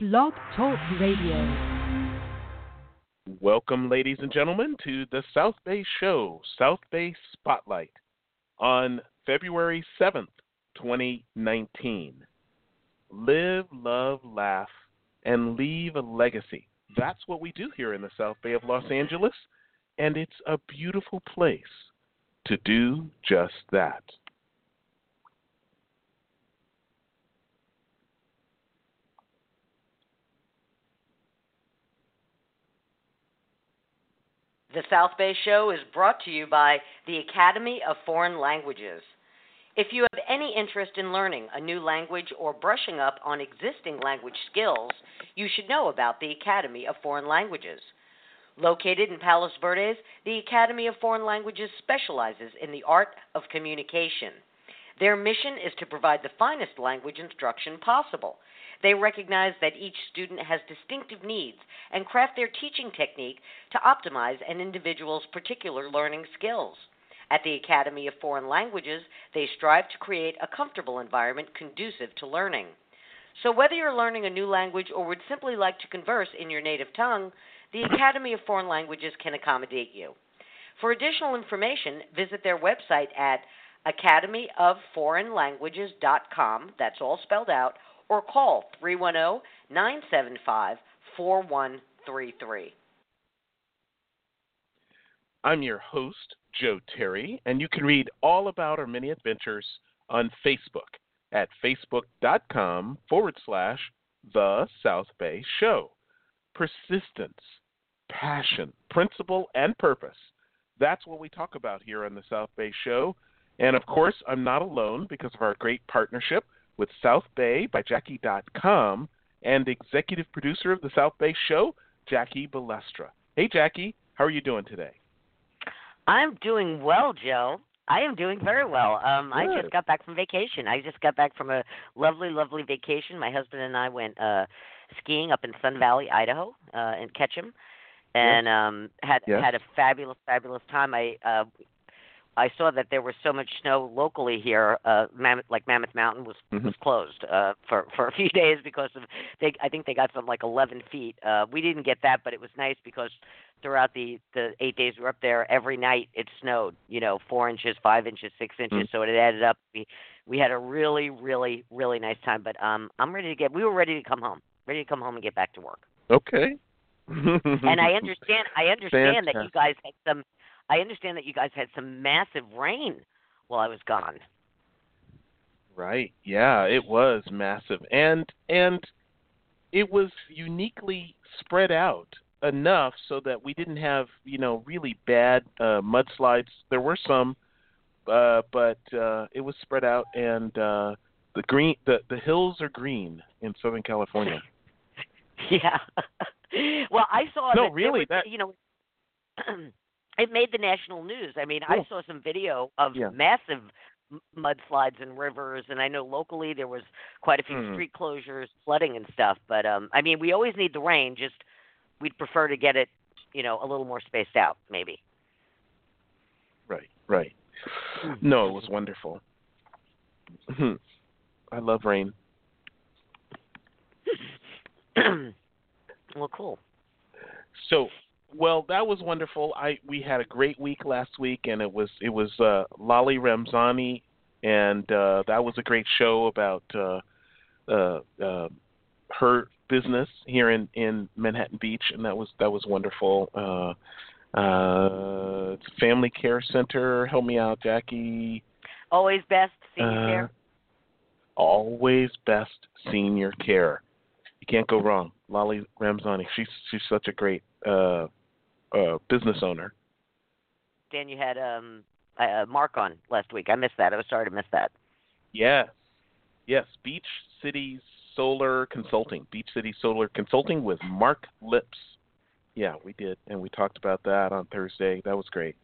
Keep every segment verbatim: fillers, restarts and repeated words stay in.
Blog Talk Radio. Welcome, ladies and gentlemen, to the South Bay Show, South Bay Spotlight, on February seventh, twenty nineteen. Live, love, laugh, and leave a legacy. That's what we do here in the South Bay of Los Angeles, and it's a beautiful place to do just that. The South Bay Show is brought to you by the Academy of Foreign Languages. If you have any interest in learning a new language or brushing up on existing language skills, you should know about the Academy of Foreign Languages. Located in Palos Verdes, the Academy of Foreign Languages specializes in the art of communication. Their mission is to provide the finest language instruction possible. They recognize that each student has distinctive needs and craft their teaching technique to optimize an individual's particular learning skills. At the Academy of Foreign Languages, they strive to create a comfortable environment conducive to learning. So whether you're learning a new language or would simply like to converse in your native tongue, the Academy of Foreign Languages can accommodate you. For additional information, visit their website at academy of foreign languages dot com, that's all spelled out, or call three one zero, nine seven five, four one three three. I'm your host, Joe Terry, and you can read all about our many adventures on Facebook at facebook.com forward slash The South Bay Show. Persistence, passion, principle, and purpose. That's what we talk about here on the South Bay Show. And, of course, I'm not alone because of our great partnership with South Bay by Jackie dot com and executive producer of the South Bay Show, Jackie Balestra. Hey, Jackie, how are you doing today? I'm doing well, Joe. I am doing very well. Um, I just got back from vacation. I just got back from a lovely, lovely vacation. My husband and I went uh, skiing up in Sun Valley, Idaho, uh, in Ketchum, and yes. um, had yes. had a fabulous, fabulous time. I uh, I saw that there was so much snow locally here. Uh, Mammoth, like Mammoth Mountain was, mm-hmm. was closed uh, for for a few days because of they. I think they got some like eleven feet. Uh, we didn't get that, but it was nice because throughout the, the eight days we were up there, every night it snowed, you know, four inches, five inches, six inches. Mm-hmm. So it added up. We, we had a really, really, really nice time. But um, I'm ready to get – we were ready to come home, ready to come home and get back to work. Okay. And I understand I understand Fantastic. that you guys had some – I understand that you guys had some massive rain while I was gone. Right. Yeah, it was massive. And and it was uniquely spread out enough so that we didn't have, you know, really bad uh, mudslides. There were some, uh, but uh, it was spread out, and uh, the green, the, the hills are green in Southern California. Yeah. Well, I saw no, that really, was, that you know, it made the national news. I mean, cool. I saw some video of yeah. massive mudslides and rivers, and I know locally there was quite a few mm. street closures, flooding, and stuff. But um, I mean, we always need the rain. Just we'd prefer to get it, you know, a little more spaced out, maybe. Right, right. No, it was wonderful. I love rain. Well, cool. So, well, that was wonderful. I we had a great week last week, and it was it was uh, Lolly Ramzani, and uh, that was a great show about uh, uh, uh, her business here in, in Manhattan Beach, and that was that was wonderful. Uh, uh, Family Care Center, help me out, Jackie. Always best senior uh, care. Always best senior care. You can't go wrong. Lolly Ramzani, she's she's such a great uh, uh, business owner. Dan, you had um, uh, Mark on last week. I missed that. I was sorry to miss that. Yes, yes, Beach City's Solar Consulting, Beach City Solar Consulting with Mark Lips. Yeah, we did, and we talked about that on Thursday. That was great.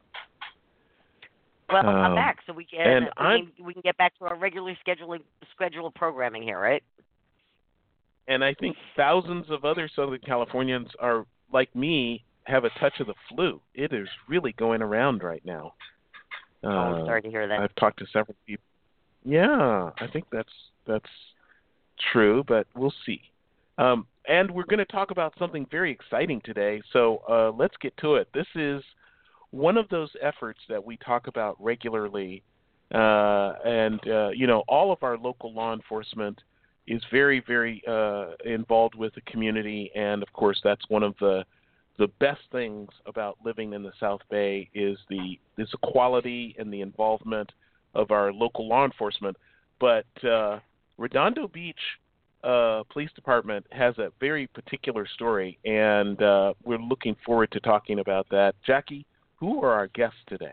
Well, um, I'm back, so we can we, we can get back to our regularly scheduling scheduled programming here, right? And I think thousands of other Southern Californians are like me, have a touch of the flu. It is really going around right now. Oh, uh, I'm sorry to hear that. I've talked to several people. Yeah, I think that's that's true, but we'll see. Um, and we're going to talk about something very exciting today, so uh, let's get to it. This is one of those efforts that we talk about regularly, uh, and, uh, you know, all of our local law enforcement is very, very uh, involved with the community, and, of course, that's one of the the best things about living in the South Bay is the is the quality and the involvement of our local law enforcement. But uh, Redondo Beach uh, Police Department has a very particular story, and uh, we're looking forward to talking about that. Jackie, who are our guests today?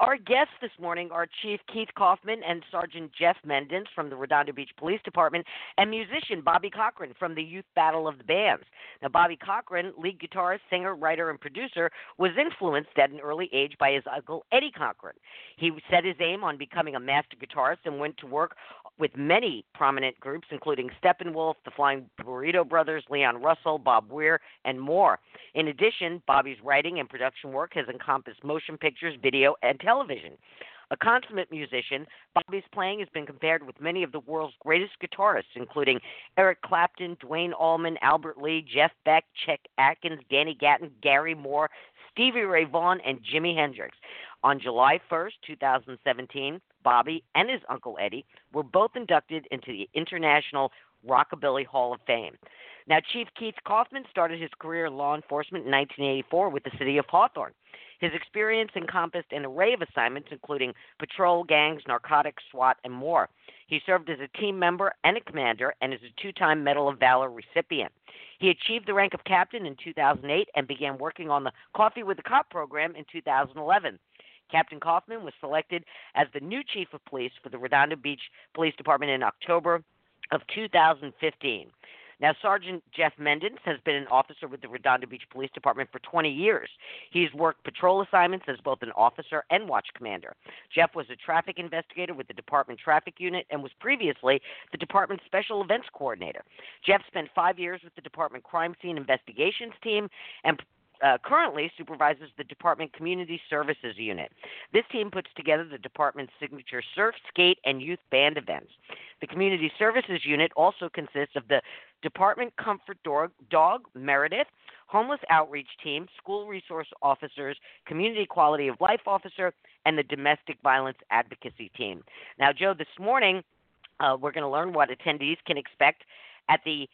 Our guests this morning are Chief Keith Kauffman and Sergeant Jeff Mendence from the Redondo Beach Police Department and musician Bobby Cochran from the Youth Battle of the Bands. Now, Bobby Cochran, lead guitarist, singer, writer, and producer, was influenced at an early age by his uncle Eddie Cochran. He set his aim on becoming a master guitarist and went to work with many prominent groups, including Steppenwolf, the Flying Burrito Brothers, Leon Russell, Bob Weir, and more. In addition, Bobby's writing and production work has encompassed motion pictures, video, and television. television. A consummate musician, Bobby's playing has been compared with many of the world's greatest guitarists, including Eric Clapton, Duane Allman, Albert Lee, Jeff Beck, Chet Atkins, Danny Gatton, Gary Moore, Stevie Ray Vaughan, and Jimi Hendrix. On July first, twenty seventeen, Bobby and his Uncle Eddie were both inducted into the International Rockabilly Hall of Fame. Now, Chief Keith Kauffman started his career in law enforcement in nineteen eighty-four with the city of Hawthorne. His experience encompassed an array of assignments, including patrol, gangs, narcotics, SWAT, and more. He served as a team member and a commander and is a two-time Medal of Valor recipient. He achieved the rank of captain in two thousand eight and began working on the Coffee with the Cop program in two thousand eleven. Captain Kauffman was selected as the new chief of police for the Redondo Beach Police Department in October of two thousand fifteen. Now, Sergeant Jeff Mendence has been an officer with the Redondo Beach Police Department for twenty years. He's worked patrol assignments as both an officer and watch commander. Jeff was a traffic investigator with the Department Traffic Unit and was previously the Department's Special Events Coordinator. Jeff spent five years with the Department Crime Scene Investigations Team and Uh, currently supervises the Department Community Services Unit. This team puts together the Department's signature surf, skate, and youth band events. The Community Services Unit also consists of the Department Comfort Dog, Dog Meredith, Homeless Outreach Team, School Resource Officers, Community Quality of Life Officer, and the Domestic Violence Advocacy Team. Now, Joe, this morning uh, we're going to learn what attendees can expect at the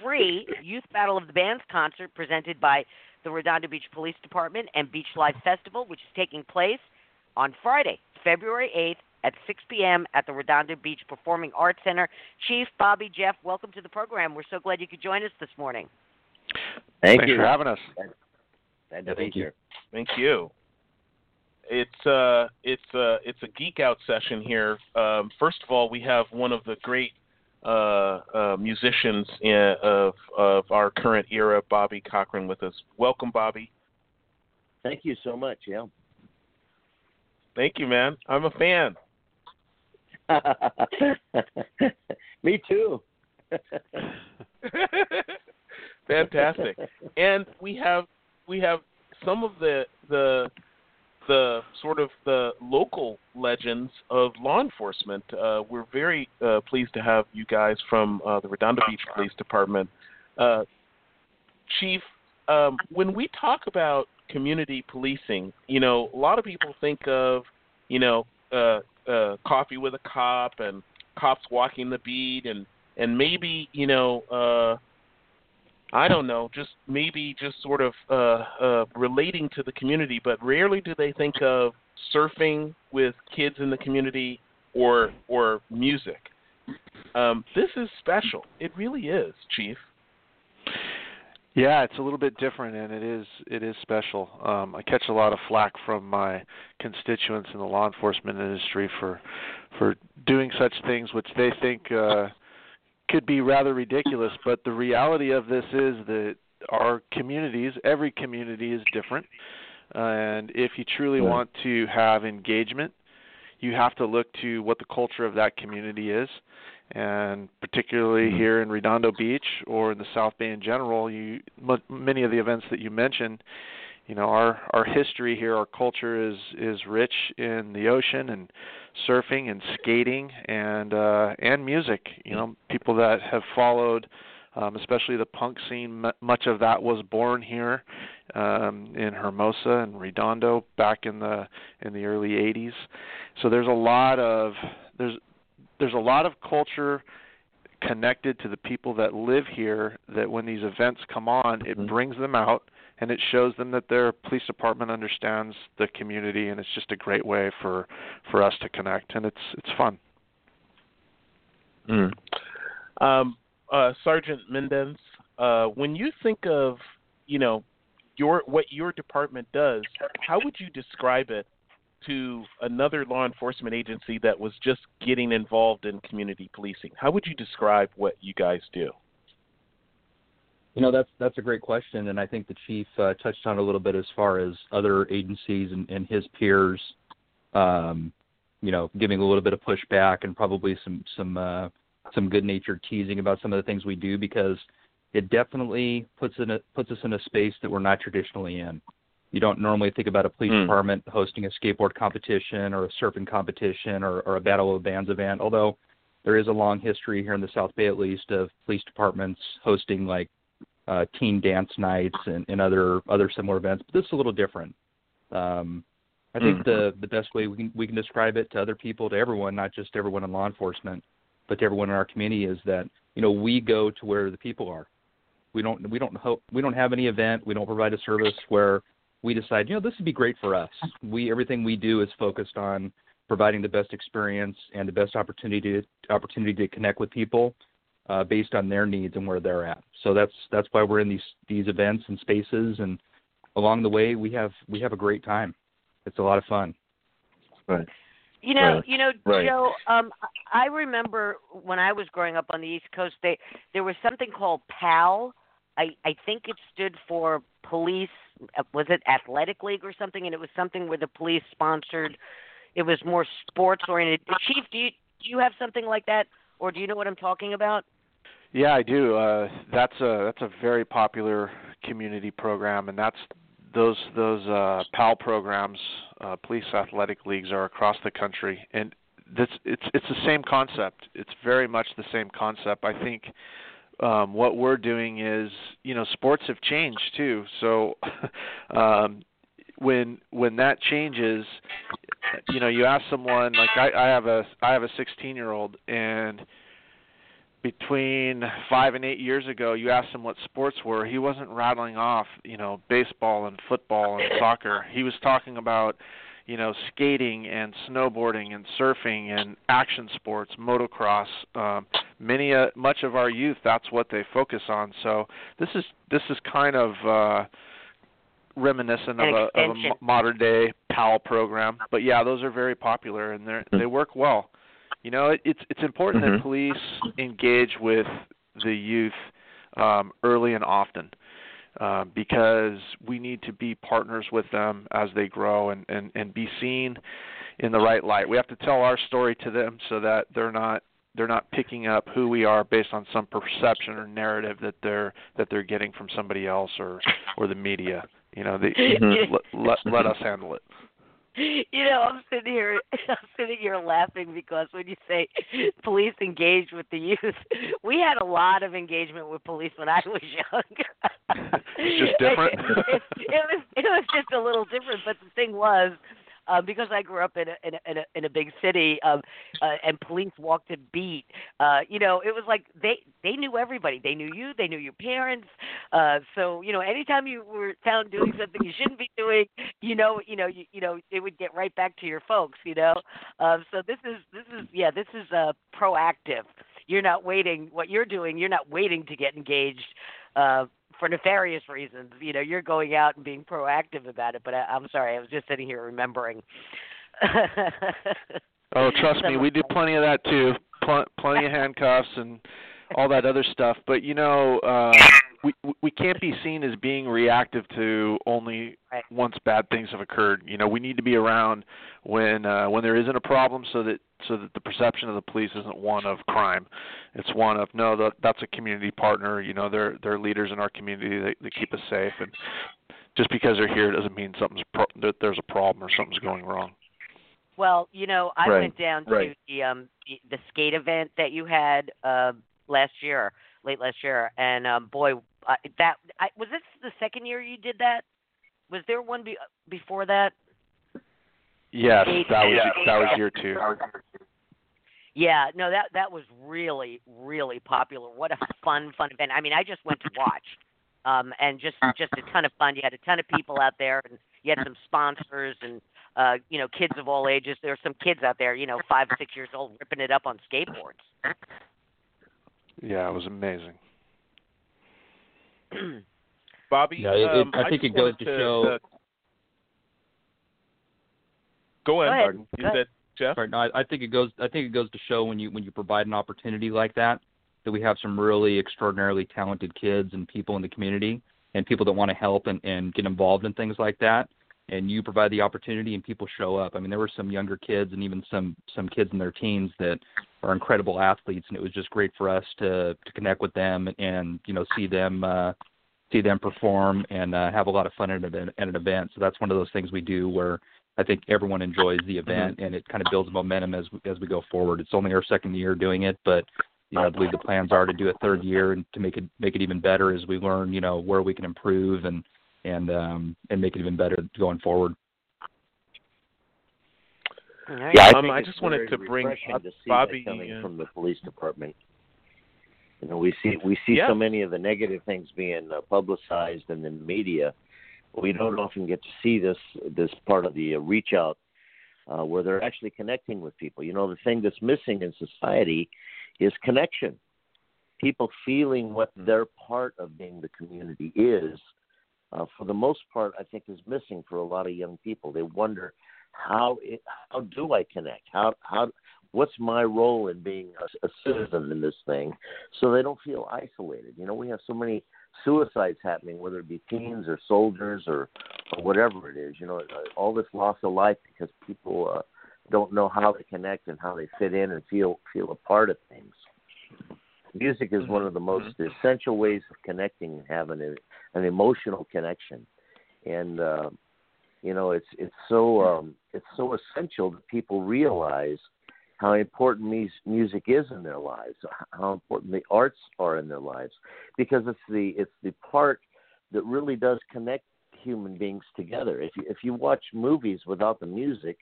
free Youth Battle of the Bands concert presented by the Redondo Beach Police Department and Beachlife Festival, which is taking place on Friday, February eighth at six p.m. at the Redondo Beach Performing Arts Center. Chief, Bobby, Jeff, welcome to the program. We're so glad you could join us this morning. Thank Thanks you for having us. Glad to be here. Thank you. It's uh, it's uh, it's a geek out session here. Um, first of all, we have one of the great Uh, uh, musicians in, of of our current era, Bobby Cochran, with us. Welcome, Bobby. Thank you so much. Yeah. Thank you, man. I'm a fan. Me too. Fantastic. And we have we have some of the the the sort of the local legends of law enforcement. Uh, we're very uh, pleased to have you guys from uh, the Redondo Beach Police Department. Uh, Chief, um, when we talk about community policing, you know, a lot of people think of, you know, uh, uh, Coffee with a Cop and cops walking the beat and, and maybe, you know, uh, I don't know, just maybe just sort of uh, uh, relating to the community, but rarely do they think of surfing with kids in the community or or music. Um, this is special. It really is, Chief. Yeah, it's a little bit different, and it is it is special. Um, I catch a lot of flack from my constituents in the law enforcement industry for for doing such things, which they think. Uh, could be rather ridiculous, but the reality of this is that our communities, every community is different. And if you truly want to have engagement, you have to look to what the culture of that community is. And particularly here in Redondo Beach or in the South Bay in general, you many of the events that you mentioned, you know, our, our history here, our culture is, is rich in the ocean and surfing and skating and uh, and music. You know, people that have followed, um, especially the punk scene, m- much of that was born here um, in Hermosa and Redondo back in the in the early eighties. So there's a lot of there's there's a lot of culture connected to the people that live here. That when these events come on, it brings them out. And it shows them that their police department understands the community, and it's just a great way for, for us to connect, and it's it's fun. Mm. Um, uh, Sergeant Mendence, uh, when you think of you know your what your department does, how would you describe it to another law enforcement agency that was just getting involved in community policing? How would you describe what you guys do? You know, that's that's a great question, and I think the chief uh, touched on it a little bit as far as other agencies and, and his peers, um, you know, giving a little bit of pushback and probably some some uh, some good-natured teasing about some of the things we do, because it definitely puts in a, puts us in a space that we're not traditionally in. You don't normally think about a police mm. department hosting a skateboard competition or a surfing competition or, or a Battle of the Bands event, although there is a long history here in the South Bay, at least, of police departments hosting, like, Uh, teen dance nights and, and other other similar events, but this is a little different. Um, I think mm. the the best way we can we can describe it to other people, to everyone, not just everyone in law enforcement, but to everyone in our community, is that you know we go to where the people are. We don't we don't hope, we don't have any event. We don't provide a service where we decide you know this would be great for us. We everything we do is focused on providing the best experience and the best opportunity to, opportunity to connect with people. Uh, based on their needs and where they're at. So that's that's why we're in these these events and spaces, and along the way we have we have a great time. It's a lot of fun. Right. You know, right. you know, right. Joe. Um, I remember when I was growing up on the East Coast, they there was something called PAL. I I think it stood for Police. Was it Athletic League or something? And it was something where the police sponsored. It was more sports oriented. Chief, do you do you have something like that, or do you know what I'm talking about? Yeah, I do. Uh, that's a that's a very popular community program, and that's those those uh, PAL programs, uh, police athletic leagues, are across the country, and this it's it's the same concept. It's very much the same concept. I think um, what we're doing is, you know, sports have changed too. So um, when when that changes, you know, you ask someone like I, I have a I have a sixteen year old and. Between five and eight years ago, you asked him what sports were. He wasn't rattling off, you know, baseball and football and soccer. He was talking about, you know, skating and snowboarding and surfing and action sports, motocross. Um, many, uh, much of our youth, that's what they focus on. So this is this is kind of uh, reminiscent of a, of a modern day PAL program. But yeah, those are very popular and they they work well. You know, it, it's it's important mm-hmm. that police engage with the youth um, early and often uh, because we need to be partners with them as they grow and, and, and be seen in the right light. We have to tell our story to them so that they're not they're not picking up who we are based on some perception or narrative that they're that they're getting from somebody else or, or the media. You know, they, mm-hmm. let, let, let us handle it. You know, I'm sitting here, I'm sitting here laughing because when you say police engage with the youth, we had a lot of engagement with police when I was young. It's just different. It, it, it was, it was just a little different. But the thing was, uh, because I grew up in a in a, in a, in a big city, um, uh, and police walked a beat. Uh, you know, it was like they they knew everybody. They knew you. They knew your parents. Uh, so you know, anytime you were found doing something you shouldn't be doing. You know, you know, you, you know, it would get right back to your folks, you know. Um, so this is, this is, yeah, this is uh, proactive. You're not waiting. What you're doing, you're not waiting to get engaged uh, for nefarious reasons. You know, you're going out and being proactive about it. But I, I'm sorry, I was just sitting here remembering. Oh, trust me, we do plenty of that too. Pl- plenty of handcuffs and all that other stuff. But, you know, uh, we we can't be seen as being reactive to only once bad things have occurred. You know, we need to be around when uh, when there isn't a problem, so that so that the perception of the police isn't one of crime. It's one of, no, the, that's a community partner. You know, they're they're leaders in our community that, that keep us safe. And just because they're here doesn't mean something's pro- that there's a problem or something's going wrong. Well, you know, I right. went down to right. the, um, the the skate event that you had uh, last year, late last year, and um, boy, uh, that I, was this the second year you did that? Was there one be, before that? Yes, skate that was yeah. that was year two. Yeah, no, that that was really really popular. What a fun fun event! I mean, I just went to watch, um, and just just a ton of fun. You had a ton of people out there, and you had some sponsors and. Uh, you know, kids of all ages. There are some kids out there, you know, five, six years old, ripping it up on skateboards. Yeah, it was amazing. Bobby, yeah, it, um, I, I think it goes to, to show. Uh, go ahead, Martin. Is that Jeff? Sorry, no, I, I think it goes. I think it goes to show when you when you provide an opportunity like that, that we have some really extraordinarily talented kids and people in the community, and people that want to help and, and get involved in things like that. And you provide the opportunity and people show up. I mean, there were some younger kids and even some, some kids in their teens that are incredible athletes. And it was just great for us to, to connect with them and, you know, see them, uh, see them perform and uh, have a lot of fun at an, at an event. So that's one of those things we do where I think everyone enjoys the event mm-hmm. and it kind of builds momentum as, as we go forward. It's only our second year doing it, but you know, I believe the plans are to do a third year and to make it, make it even better as we learn, you know, where we can improve and, and um, and make it even better going forward. Yeah, I, um, I just wanted to bring up to Bobby coming uh, from the police department. You know, we see we see yeah. so many of the negative things being uh, publicized in the media. We don't often get to see this this part of the uh, reach out uh, where they're actually connecting with people. You know, the thing that's missing in society is connection. People feeling what their part of being the community is. Uh, for the most part, I think is missing for a lot of young people. They wonder how it, how do I connect? How how what's my role in being a, a citizen in this thing? So they don't feel isolated. You know, we have so many suicides happening, whether it be teens or soldiers or, or whatever it is. You know, all this loss of life because people uh, don't know how to connect and how they fit in and feel feel a part of things. Music is one of the most essential ways of connecting and having an, an emotional connection, and uh, you know it's it's so um, it's so essential that people realize how important mu- music is in their lives, how important the arts are in their lives, because it's the it's the part that really does connect human beings together. If you, if you watch movies without the music,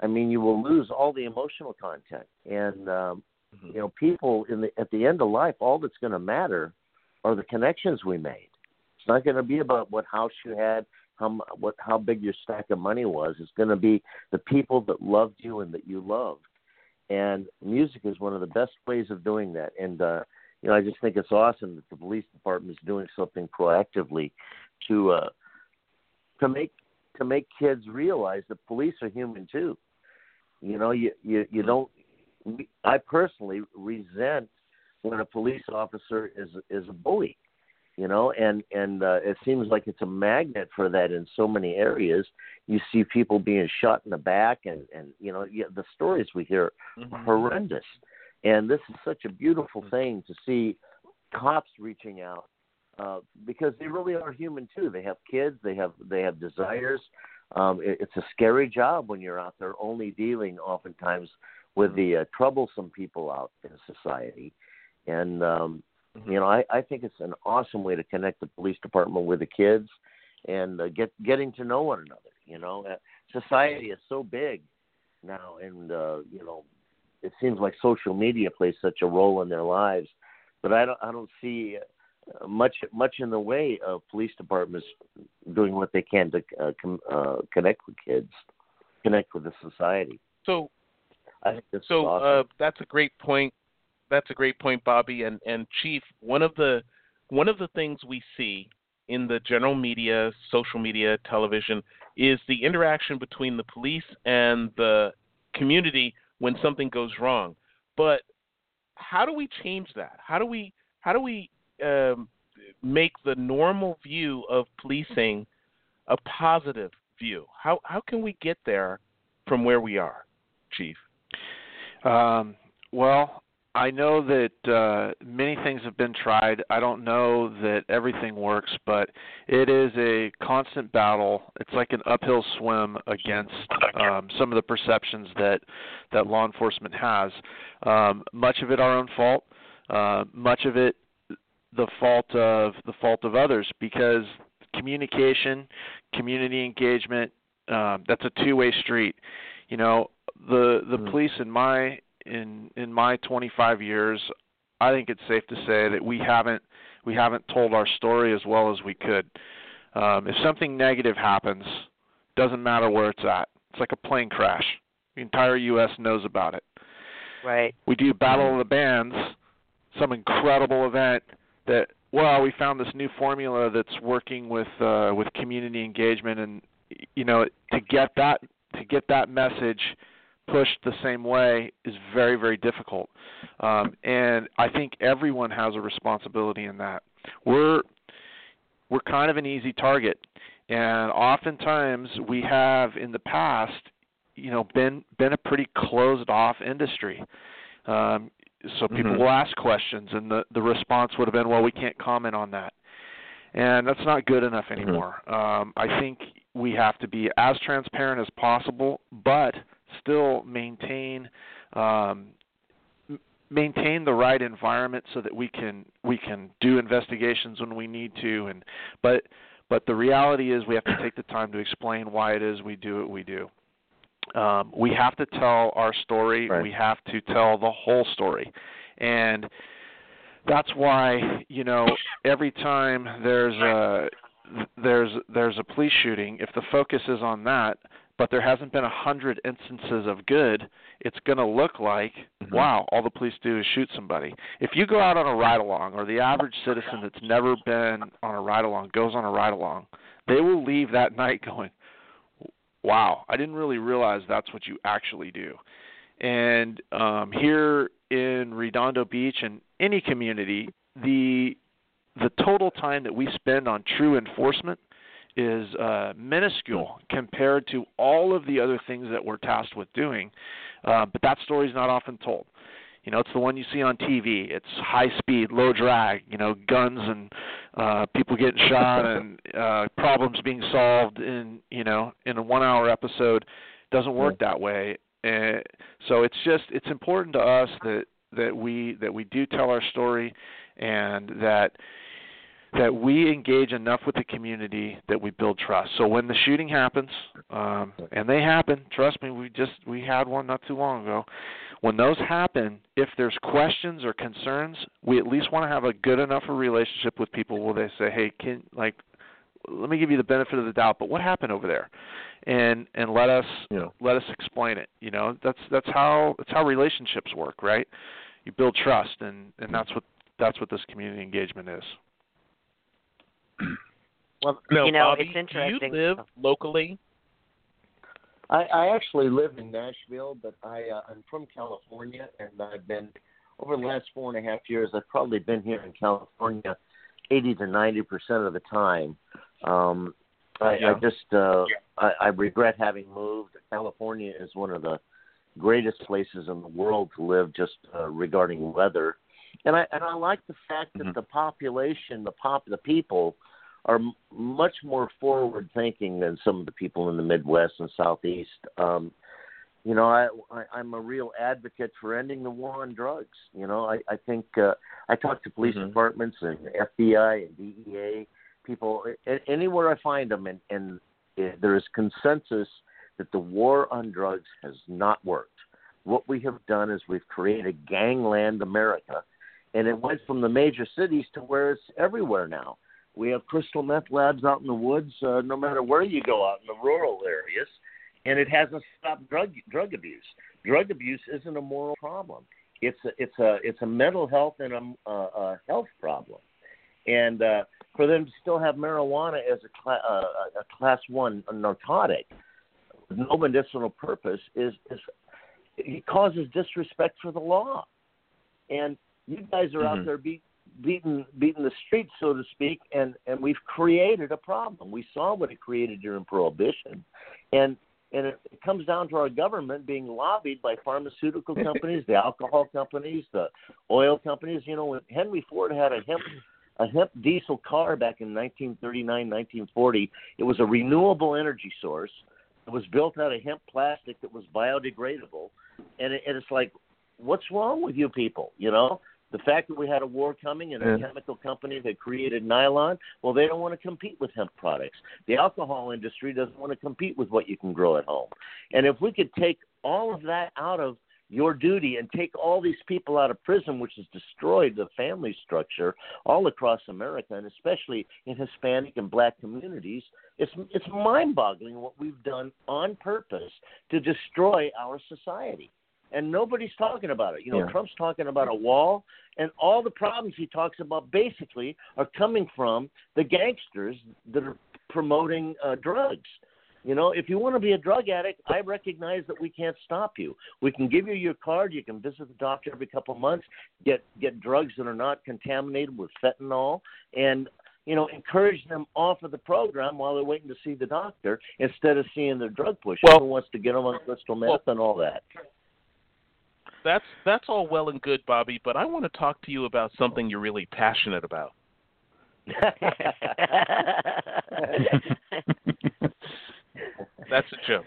I mean, you will lose all the emotional content and. Um, You know, people in the, at the end of life, all that's going to matter are the connections we made. It's not going to be about what house you had, how what how big your stack of money was. It's going to be the people that loved you and that you loved. And music is one of the best ways of doing that. And uh, you know, I just think it's awesome that the police department is doing something proactively to uh, to make to make kids realize that police are human too. You know, you you, you don't. I personally resent when a police officer is is a bully, you know, and, and uh, it seems like it's a magnet for that in so many areas. You see people being shot in the back and, and you know, the stories we hear are horrendous. And this is such a beautiful thing to see cops reaching out uh, because they really are human too. They have kids, they have they have desires. Um, it, it's a scary job when you're out there only dealing oftentimes with the uh, troublesome people out in society. And, um, you know, I, I think it's an awesome way to connect the police department with the kids and uh, get getting to know one another, you know. Uh, society is so big now, and, uh, you know, it seems like social media plays such a role in their lives. But I don't, I don't see uh, much much in the way of police departments doing what they can to uh, com- uh, connect with kids, connect with the society. So... I think that's so awesome. uh, that's a great point. That's a great point, Bobby and, and Chief. One of the one of the things we see in the general media, social media, television is the interaction between the police and the community when something goes wrong. But how do we change that? How do we how do we um, make the normal view of policing a positive view? How how can we get there from where we are, Chief? Um, well, I know that uh, many things have been tried. I don't know that everything works, but it is a constant battle. It's like an uphill swim against um, some of the perceptions that, that law enforcement has. Um, much of it our own fault, uh, much of it the fault of the fault of others, because communication, community engagement, um, that's a two-way street. You know, the the police in my in in my twenty-five years, I think it's safe to say that we haven't we haven't told our story as well as we could. Um, if something negative happens, doesn't matter where it's at. It's like a plane crash. The entire U S knows about it. Right. We do Battle of the Bands, some incredible event that, well, we found this new formula that's working with uh, with community engagement, and you know, to get that to get that message pushed the same way is very, very difficult. Um, and I think everyone has a responsibility in that. We're we're kind of an easy target, and oftentimes we have in the past, you know, been been a pretty closed off industry. Um, so people mm-hmm. will ask questions, and the, the response would have been, well, we can't comment on that. And that's not good enough anymore. Mm-hmm. Um, I think we have to be as transparent as possible, but still maintain um, maintain the right environment so that we can we can do investigations when we need to. And but but the reality is we have to take the time to explain why it is we do what we do. Um, we have to tell our story. Right. We have to tell the whole story, and that's why, you know, every time there's a there's there's a police shooting, if the focus is on that, but there hasn't been a hundred instances of good, it's going to look like, mm-hmm. wow, all the police do is shoot somebody. If you go out on a ride-along, or the average citizen that's never been on a ride-along goes on a ride-along, they will leave that night going, wow, I didn't really realize that's what you actually do. And um, here in Redondo Beach and any community, the the total time that we spend on true enforcement is uh, minuscule compared to all of the other things that we're tasked with doing. Uh, but that story's not often told. You know, it's the one you see on T V. It's high speed, low drag, you know, guns and uh, people getting shot and uh, problems being solved in, you know, in a one hour episode. It doesn't work that way. And so it's just, it's important to us that, that we that we do tell our story, and that that we engage enough with the community that we build trust. So when the shooting happens, um, and they happen, trust me, we just we had one not too long ago. When those happen, if there's questions or concerns, we at least want to have a good enough a relationship with people where they say, hey, can like, let me give you the benefit of the doubt, but what happened over there? And and let us yeah. let us explain it. You know, that's that's how that's how relationships work, right? You build trust, and, and that's what that's what this community engagement is. Well, now, you know, Bobby, it's interesting. Do you live locally? I, I actually live in Nashville, but I uh, I'm from California, and I've been over the last four and a half years. I've probably been here in California eighty to ninety percent of the time. Um, I, yeah. I just uh, yeah. I, I regret having moved. California is one of the greatest places in the world to live, just uh, regarding weather, and I and I like the fact that mm-hmm. the population, the pop, the people, are m- much more forward thinking than some of the people in the Midwest and Southeast. Um, you know, I, I I'm a real advocate for ending the war on drugs. You know, I I think uh, I talk to police mm-hmm. departments and F B I and D E A. People, anywhere I find them, and, and there is consensus that the war on drugs has not worked. What we have done is we've created gangland America, and it went from the major cities to where it's everywhere now. We have crystal meth labs out in the woods, uh, no matter where you go out in the rural areas, and it hasn't stopped drug drug abuse. Drug abuse isn't a moral problem. It's a, it's a it's a mental health and a, a, a health problem, and uh, for them to still have marijuana as a, cl- uh, a class one a narcotic, no medicinal purpose, is, is it causes disrespect for the law. and you guys are mm-hmm. out there beat, beating beating the streets, so to speak, and, and we've created a problem. We saw what it created during Prohibition, and and it, it comes down to our government being lobbied by pharmaceutical companies, the alcohol companies, the oil companies. You know, when Henry Ford had a hemp a hemp diesel car back in nineteen thirty-nine, nineteen forty, it was a renewable energy source. It was built out of hemp plastic that was biodegradable, and, it, and it's like, what's wrong with you people? You know, the fact that we had a war coming and a yeah. chemical company that created nylon, well, they don't want to compete with hemp products. The alcohol industry doesn't want to compete with what you can grow at home. And if we could take all of that out of your duty and take all these people out of prison, which has destroyed the family structure all across America, and especially in Hispanic and black communities, it's it's mind-boggling what we've done on purpose to destroy our society. And nobody's talking about it. You know, yeah. Trump's talking about a wall, and all the problems he talks about basically are coming from the gangsters that are promoting uh, drugs. You know, if you want to be a drug addict, I recognize that we can't stop you. We can give you your card. You can visit the doctor every couple of months, get get drugs that are not contaminated with fentanyl, and, you know, encourage them off of the program while they're waiting to see the doctor instead of seeing their drug pusher well, who wants to get them on crystal meth well, and all that. That's, that's all well and good, Bobby, but I want to talk to you about something you're really passionate about. That's a joke.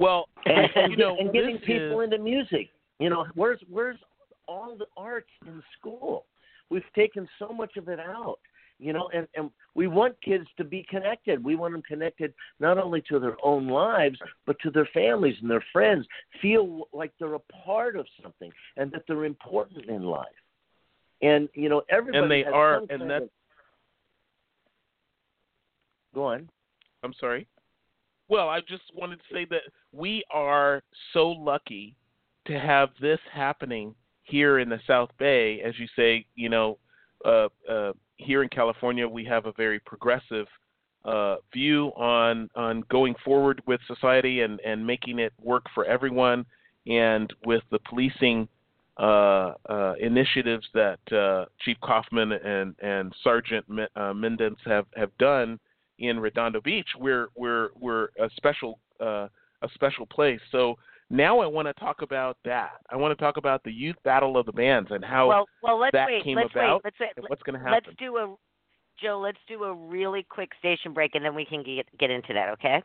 Well, and, and, you know, and getting people is... into music. You know, where's where's all the arts in school? We've taken so much of it out. You know, and, and we want kids to be connected. We want them connected not only to their own lives, but to their families and their friends. Feel like they're a part of something and that they're important in life. And you know, everybody. And they has are. Some and that. Of... Go on. I'm sorry. Well, I just wanted to say that we are so lucky to have this happening here in the South Bay. As you say, you know, uh, uh, here in California, we have a very progressive uh, view on, on going forward with society and, and making it work for everyone. And with the policing uh, uh, initiatives that uh, Chief Kauffman and, and Sergeant M- uh, Mendence have, have done, in Redondo Beach, we're we're we're a special uh, a special place. So now I want to talk about that. I want to talk about the Youth Battle of the Bands and how well, well, let's that wait, came let's about. Wait, let's wait. And what's going to happen? Let's do a Joe. Let's do a really quick station break, and then we can get get into that. Okay.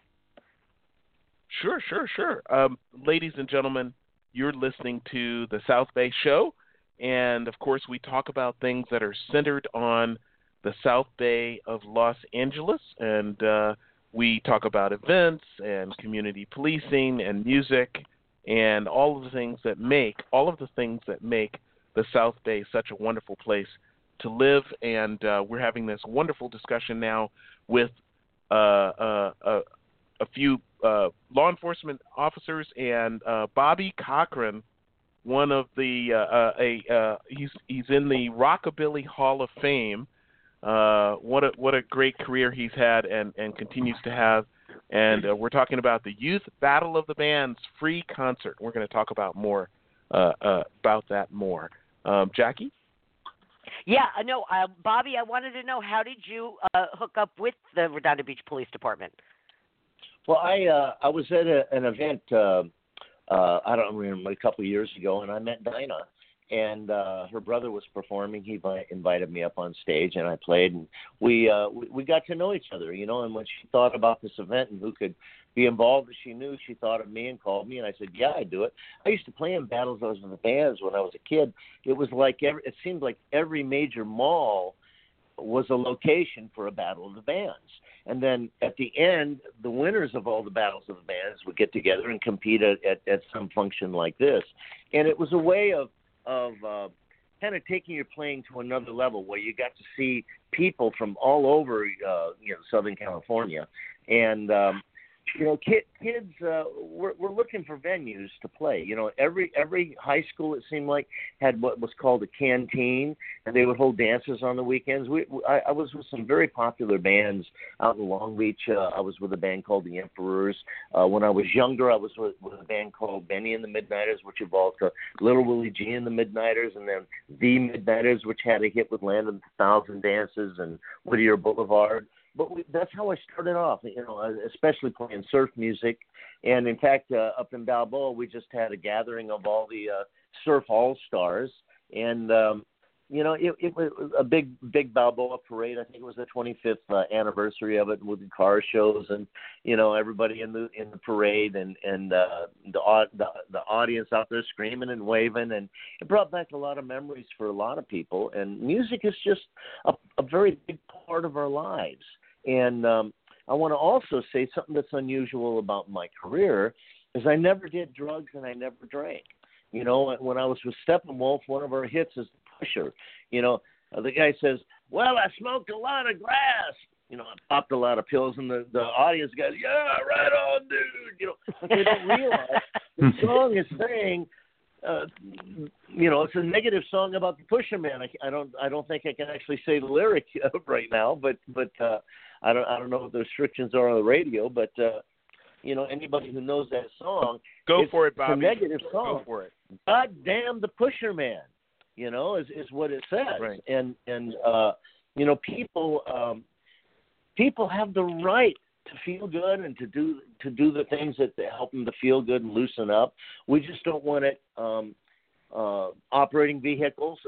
Sure, sure, sure. Um, ladies and gentlemen, you're listening to the South Bay Show, and of course we talk about things that are centered on the South Bay of Los Angeles, and uh, we talk about events and community policing and music and all of the things that make all of the things that make the South Bay such a wonderful place to live. And uh, we're having this wonderful discussion now with uh, uh, uh, a few uh, law enforcement officers and uh, Bobby Cochran, one of the uh, a uh, he's he's in the Rockabilly Hall of Fame. Uh, what a what a great career he's had and, and continues to have. And uh, we're talking about the Youth Battle of the Bands free concert. We're going to talk about more uh, uh, about that more. Um, Jackie? Yeah, no, uh, Bobby, I wanted to know, how did you uh, hook up with the Redondo Beach Police Department? Well, I uh, I was at a, an event, uh, uh, I don't remember, a couple of years ago, and I met Dinah. And uh, her brother was performing. He vi- invited me up on stage, and I played. And we, uh, we we got to know each other, you know. And when she thought about this event and who could be involved, she knew. She thought of me and called me, and I said, "Yeah, I'd do it." I used to play in battles those in the bands when I was a kid. It was like every, it seemed like every major mall was a location for a battle of the bands. And then at the end, the winners of all the battles of the bands would get together and compete at, at, at some function like this. And it was a way of of uh, kind of taking your playing to another level where you got to see people from all over, uh, you know, Southern California. And um, you know, kid, kids, uh, we're, we're looking for venues to play. You know, every every high school, it seemed like, had what was called a canteen, and they would hold dances on the weekends. We, I, I was with some very popular bands out in Long Beach. Uh, I was with a band called The Emperors. Uh, when I was younger, I was with, with a band called Benny and the Midnighters, which involved uh, Little Willie G and the Midnighters, and then The Midnighters, which had a hit with Land of a Thousand Dances and Whittier Boulevard. But we, that's how I started off, you know, especially playing surf music. And, in fact, uh, up in Balboa, we just had a gathering of all the uh, surf all-stars. And, um, you know, it, it was a big, big Balboa parade. I think it was the twenty-fifth uh, anniversary of it, with the car shows and, you know, everybody in the in the parade and, and uh, the, the the audience out there screaming and waving. And it brought back a lot of memories for a lot of people. And music is just a, a very big part of our lives. And um, I want to also say something that's unusual about my career is I never did drugs and I never drank. You know, when I was with Steppenwolf, one of our hits is The Pusher. You know, the guy says, well, I smoked a lot of grass. You know, I popped a lot of pills, and the, the audience goes, yeah, right on, dude. You know, but they don't realize the song is saying, Uh, you know, it's a negative song about the pusher man. I, I don't, I don't think I can actually say the lyric right now, but, but uh, I don't, I don't know what the restrictions are on the radio. But uh, you know, anybody who knows that song, go for it, Bobby. It's a negative song. Go for it. God damn the pusher man. You know, is is what it says. Right. And and uh, you know, people um, people have the right to feel good and to do to do the things that help them to feel good and loosen up. We just don't want it um, uh, operating vehicles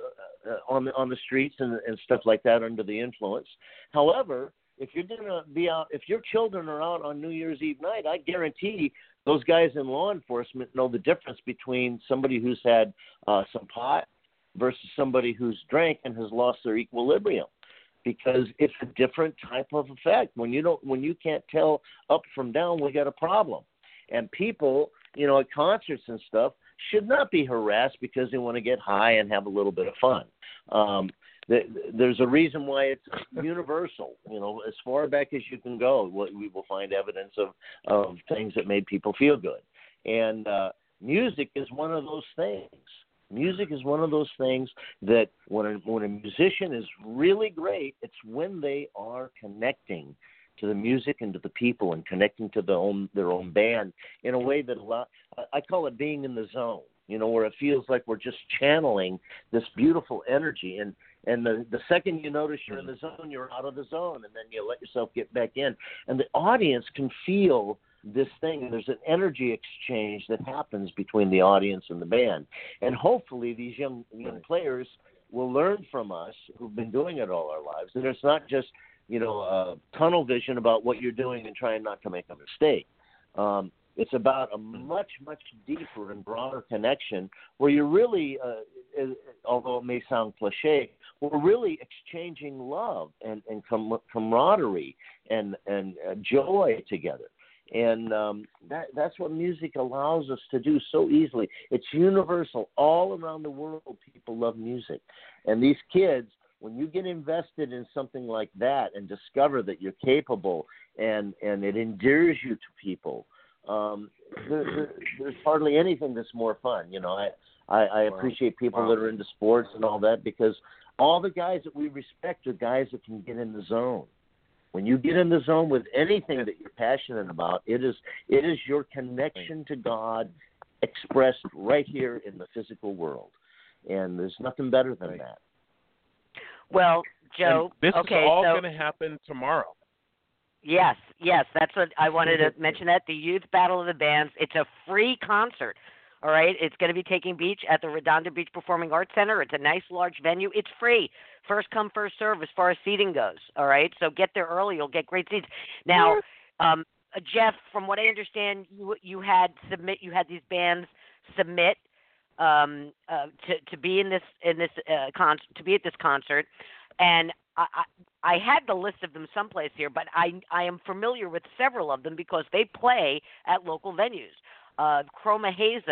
uh, uh, on the on the streets and, and stuff like that under the influence. However, if you're gonna be out, if your children are out on New Year's Eve night, I guarantee those guys in law enforcement know the difference between somebody who's had uh, some pot versus somebody who's drank and has lost their equilibrium. Because it's a different type of effect. When you don't, when you can't tell up from down, we got a problem. And people, you know, at concerts and stuff should not be harassed because they want to get high and have a little bit of fun. Um, th- there's a reason why it's universal. You know, as far back as you can go, we will find evidence of, of things that made people feel good. And uh, music is one of those things. Music is one of those things that when a, when a musician is really great, it's when they are connecting to the music and to the people and connecting to their own, their own band in a way that a lot, I call it being in the zone, you know, where it feels like we're just channeling this beautiful energy. And, and the, the second you notice you're in the zone, you're out of the zone, and then you let yourself get back in. And the audience can feel this thing, and there's an energy exchange that happens between the audience and the band. And hopefully these young, young players will learn from us who've been doing it all our lives. And it's not just, you know, uh, tunnel vision about what you're doing and trying not to make a mistake. Um, it's about a much, much deeper and broader connection where you're really, uh, is, although it may sound cliche, we're really exchanging love and, and com- camaraderie and, and uh, joy together. And um, that, that's what music allows us to do so easily. It's universal. All around the world, people love music. And these kids, when you get invested in something like that and discover that you're capable and, and it endears you to people, um, there, there, there's hardly anything that's more fun. You know, I, I, I appreciate people that are into sports and all that, because all the guys that we respect are guys that can get in the zone. When you get in the zone with anything that you're passionate about, it is it is your connection to God expressed right here in the physical world. And there's nothing better than that. Well, Joe, and this okay, is all so, going to happen tomorrow. Yes, yes. That's what I wanted to mention, that the Youth Battle of the Bands. It's a free concert. All right, it's going to be taking beach at the Redondo Beach Performing Arts Center. It's a nice, large venue. It's free. First come, first serve as far as seating goes. All right, so get there early. You'll get great seats. Now, um, Jeff, from what I understand, you you had submit. You had these bands submit um, uh, to to be in this in this uh, con- to be at this concert, and I, I I had the list of them someplace here, but I I am familiar with several of them because they play at local venues. Uh, Chroma Haze,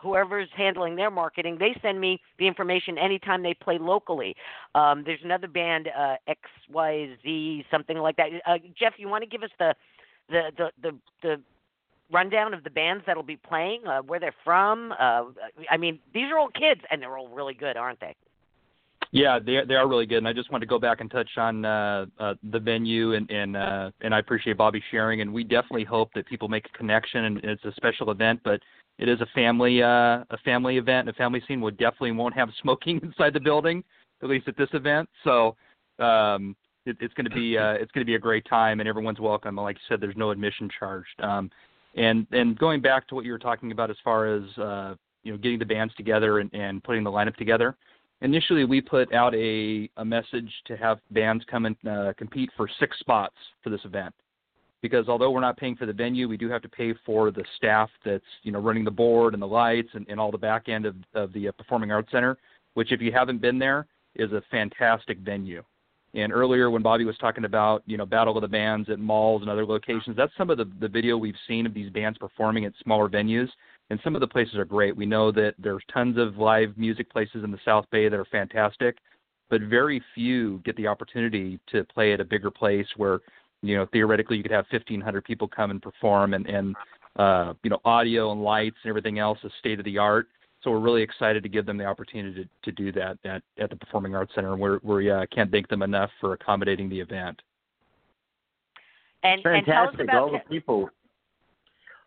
whoever's handling their marketing, they send me the information anytime they play locally. Um, there's another band, uh, X Y Z, something like that. Uh, Jeff, you want to give us the the the the, the rundown of the bands that'll be playing, uh, where they're from? Uh, I mean, these are all kids, and they're all really good, aren't they? Yeah, they they are really good, and I just wanted to go back and touch on uh, uh, the venue, and and, uh, and I appreciate Bobby sharing, and we definitely hope that people make a connection, and it's a special event, but it is a family uh, a family event, a family scene. We definitely won't have smoking inside the building, at least at this event, so um, it, it's going to be uh, it's going to be a great time, and everyone's welcome. Like you said, there's no admission charged. Um, and and going back to what you were talking about as far as uh, you know, getting the bands together and, and putting the lineup together. Initially, we put out a, a message to have bands come and uh, compete for six spots for this event, because although we're not paying for the venue, we do have to pay for the staff that's, you know, running the board and the lights and, and all the back end of, of the Performing Arts Center, which, if you haven't been there, is a fantastic venue. And earlier when Bobby was talking about, you know, Battle of the Bands at malls and other locations, that's some of the, the video we've seen of these bands performing at smaller venues. And some of the places are great. We know that there's tons of live music places in the South Bay that are fantastic, but very few get the opportunity to play at a bigger place where, you know, theoretically you could have fifteen hundred people come and perform, and, and uh, you know, audio and lights and everything else is state of the art. So we're really excited to give them the opportunity to, to do that at, at the Performing Arts Center. And we're, we uh, can't thank them enough for accommodating the event. And, fantastic. And tell us about all the people.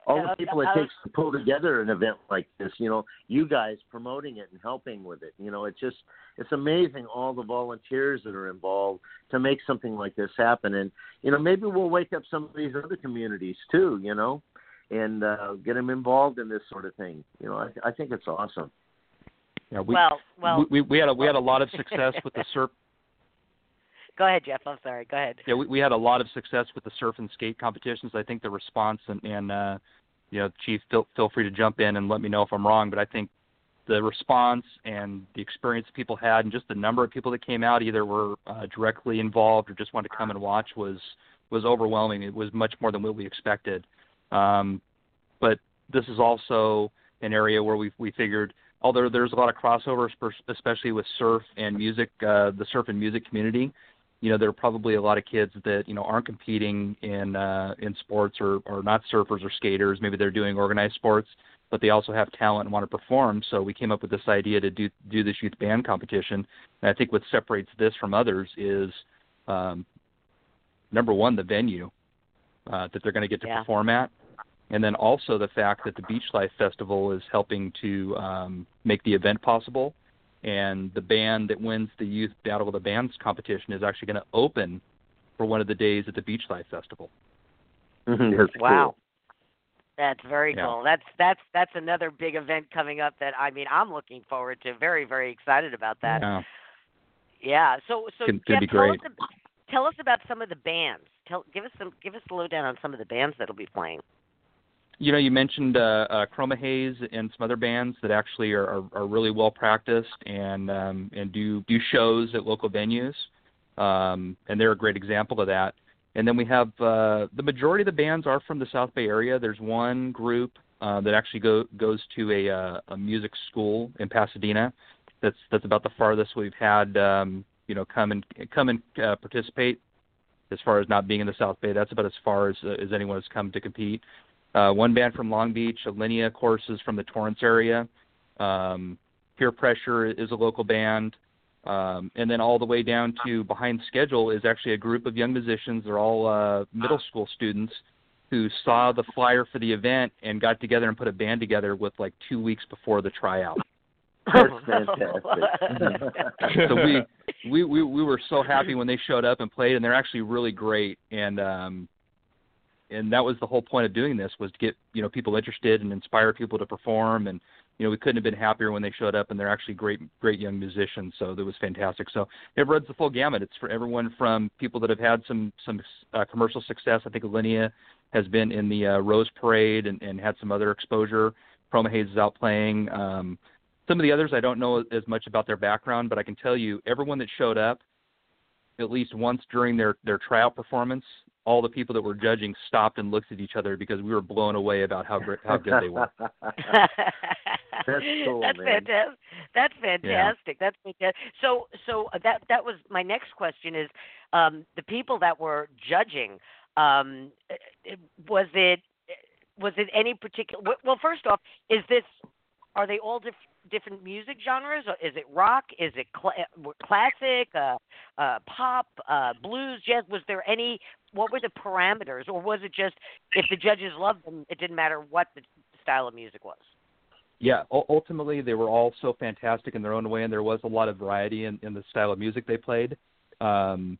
All the people it takes to pull together an event like this, you know, you guys promoting it and helping with it. You know, it's just, it's amazing all the volunteers that are involved to make something like this happen. And, you know, maybe we'll wake up some of these other communities too, you know, and uh, get them involved in this sort of thing. You know, I, I think it's awesome. Yeah, we, well, well, we, we had a, we had a lot of success with the surf. Go ahead, Jeff. I'm sorry. Go ahead. Yeah, we, we had a lot of success with the surf and skate competitions. I think the response, and, and uh, you know, Chief, feel, feel free to jump in and let me know if I'm wrong, but I think the response and the experience people had, and just the number of people that came out, either were uh, directly involved or just wanted to come and watch, was was overwhelming. It was much more than what we expected. Um, but this is also an area where we we figured, although there's a lot of crossovers, especially with surf and music, uh, the surf and music community. You know, there are probably a lot of kids that, you know, aren't competing in uh, in sports or, or not surfers or skaters. Maybe they're doing organized sports, but they also have talent and want to perform. So we came up with this idea to do do this youth band competition. And I think what separates this from others is, um, number one, the venue uh, that they're going to get to yeah. perform at. And then also the fact that the Beachlife Festival is helping to um, make the event possible. And the band that wins the Youth Battle of the Bands competition is actually going to open for one of the days at the Beachlife Festival. That's wow, cool. That's very yeah. cool. That's that's that's another big event coming up that, I mean, I'm looking forward to. Very very excited about that. Yeah. yeah. So so could, Jeff, could tell, us about, tell us about some of the bands. Tell give us some give us the lowdown on some of the bands that'll be playing. You know, you mentioned uh, uh, Chroma Haze and some other bands that actually are, are, are really well practiced and um, and do, do shows at local venues, um, and they're a great example of that. And then we have uh, the majority of the bands are from the South Bay area. There's one group uh, that actually go, goes to a, uh, a music school in Pasadena. That's that's about the farthest we've had um, you know come and come and uh, participate as far as not being in the South Bay. That's about as far as uh, as anyone has come to compete. Uh, one band from Long Beach, Alinea, of course, is from the Torrance area. Um, Peer Pressure is a local band. Um, and then all the way down to Behind Schedule is actually a group of young musicians. They're all uh, middle school students who saw the flyer for the event and got together and put a band together with like two weeks before the tryout. That's fantastic. So we, we, we, we were so happy when they showed up and played, and they're actually really great. And, um, And that was the whole point of doing this, was to get, you know, people interested and inspire people to perform. And, you know, we couldn't have been happier when they showed up, and they're actually great, great young musicians. So that was fantastic. So it runs the full gamut. It's for everyone from people that have had some, some uh, commercial success. I think Alinea has been in the uh, Rose Parade and, and had some other exposure. Chroma Haze is out playing. Um, some of the others, I don't know as much about their background, but I can tell you everyone that showed up at least once during their, their tryout performance, all the people that were judging stopped and looked at each other because we were blown away about how great, how good they were. That's cool, That's man. Fantastic. That's fantastic. Yeah. That's fantastic. So, so that that was my next question: is um, the people that were judging? Um, was it was it any particular? Well, first off, is this are they all different? different music genres? Is it rock? Is it cl- classic, uh, uh, pop, uh, blues, jazz? Was there any, what were the parameters? Or was it just, if the judges loved them, it didn't matter what the style of music was? Yeah, u- ultimately they were all so fantastic in their own way, and there was a lot of variety in, in the style of music they played, um,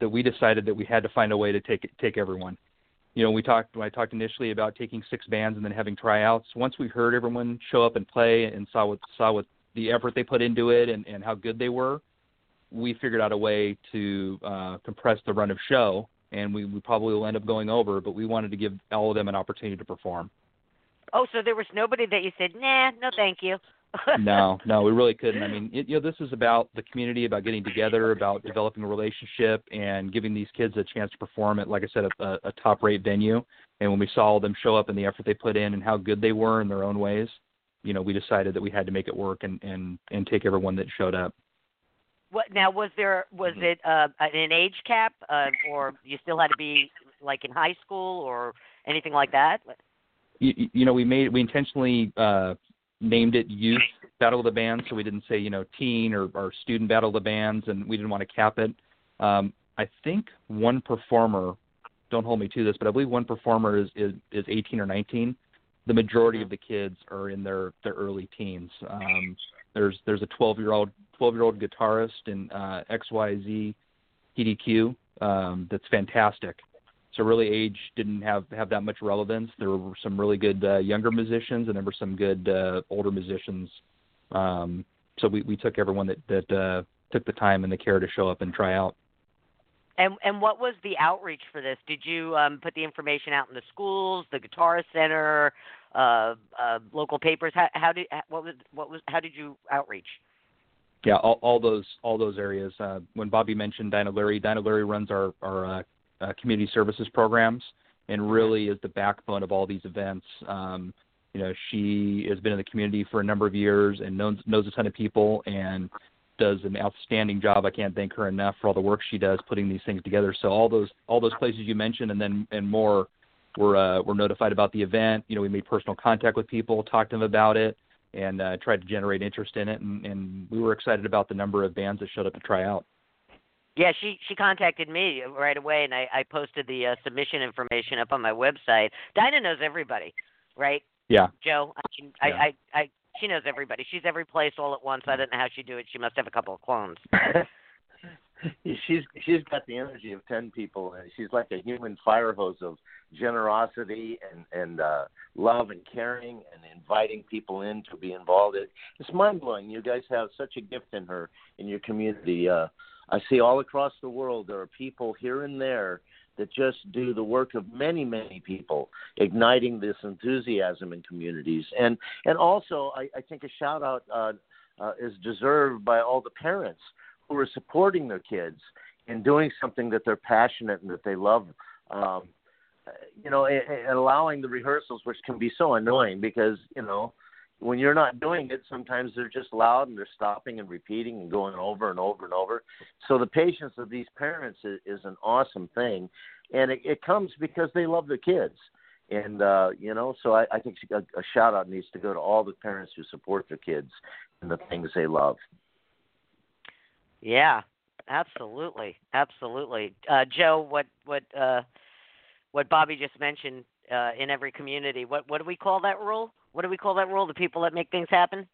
that we decided that we had to find a way to take take everyone. You know, we talked. When I talked initially about taking six bands and then having tryouts. Once we heard everyone show up and play and saw what saw what the effort they put into it and, and how good they were, we figured out a way to uh, compress the run of show, and we, we probably will end up going over. But we wanted to give all of them an opportunity to perform. Oh, so there was nobody that you said, nah, no, thank you. no, no, we really couldn't. I mean, it, you know, this is about the community, about getting together, about developing a relationship, and giving these kids a chance to perform at, like I said, a, a top-rate venue. And when we saw them show up and the effort they put in and how good they were in their own ways, you know, we decided that we had to make it work and and, and take everyone that showed up. What now? Was there was mm-hmm. it uh, an age cap, uh, or you still had to be like in high school or anything like that? You, you know, we made we intentionally. Uh, named it Youth Battle of the Bands, so we didn't say, you know, teen or, or student Battle of the Bands, and we didn't want to cap it. Um, I think one performer, don't hold me to this, but I believe one performer is, is, is eighteen or nineteen. The majority of the kids are in their, their early teens. Um, there's there's a twelve-year-old guitarist in uh, X Y Z P D Q um, that's fantastic. So really age didn't have, have that much relevance. There were some really good uh, younger musicians, and there were some good uh, older musicians. Um, so we, we took everyone that, that uh, took the time and the care to show up and try out. And and what was the outreach for this? Did you um, put the information out in the schools, the Guitar Center, uh, uh, local papers? How, how did what was what was how did you outreach? Yeah, all, all those all those areas. Uh, when Bobby mentioned Dinah Lurie, Dinah Lurie runs our our. Uh, Uh, community services programs and really is the backbone of all these events. Um, you know, she has been in the community for a number of years and knows, knows a ton of people and does an outstanding job. I can't thank her enough for all the work she does putting these things together. So all those all those places you mentioned and then and more were uh, were notified about the event. You know, we made personal contact with people, talked to them about it, and uh, tried to generate interest in it. And, and we were excited about the number of bands that showed up to try out. Yeah, she, she contacted me right away, and I, I posted the uh, submission information up on my website. Dinah knows everybody, right? Yeah. Joe, I mean, yeah. I, I, I, she knows everybody. She's every place all at once. I don't know how she do it. She must have a couple of clones. she's she's got the energy of ten people. She's like a human fire hose of generosity and and uh, love and caring and inviting people in to be involved. It's mind blowing. You guys have such a gift in her in your community. Uh, I see all across the world there are people here and there that just do the work of many, many people, igniting this enthusiasm in communities. And and also, I, I think a shout-out uh, uh, is deserved by all the parents who are supporting their kids in doing something that they're passionate and that they love, um, you know, and, and allowing the rehearsals, which can be so annoying because, you know, when you're not doing it, sometimes they're just loud and they're stopping and repeating and going over and over and over. So the patience of these parents is, is an awesome thing. And it, it comes because they love their kids. And, uh, you know, so I, I think a, a shout out needs to go to all the parents who support their kids and the things they love. Yeah, absolutely. Absolutely. Uh, Joe, what, what, uh, what Bobby just mentioned, uh, in every community, what, what do we call that rule? What do we call that rule? The people that make things happen?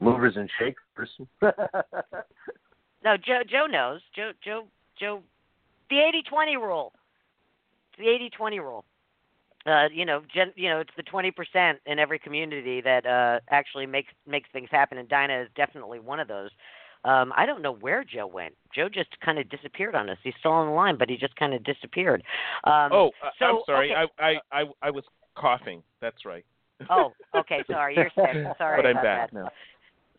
Movers and shakers. No, Joe Joe knows. Joe Joe Joe the eighty twenty rule. It's the eighty twenty rule. Uh, you know, gen, you know, it's the twenty percent in every community that uh, actually makes makes things happen, and Dinah is definitely one of those. Um, I don't know where Joe went. Joe just kind of disappeared on us. He's still on the line, but he just kind of disappeared. Um, oh, so, I'm sorry. Okay. I, I, I, I was coughing. That's right. Oh, okay. Sorry. You're sick. Sorry but I'm back now.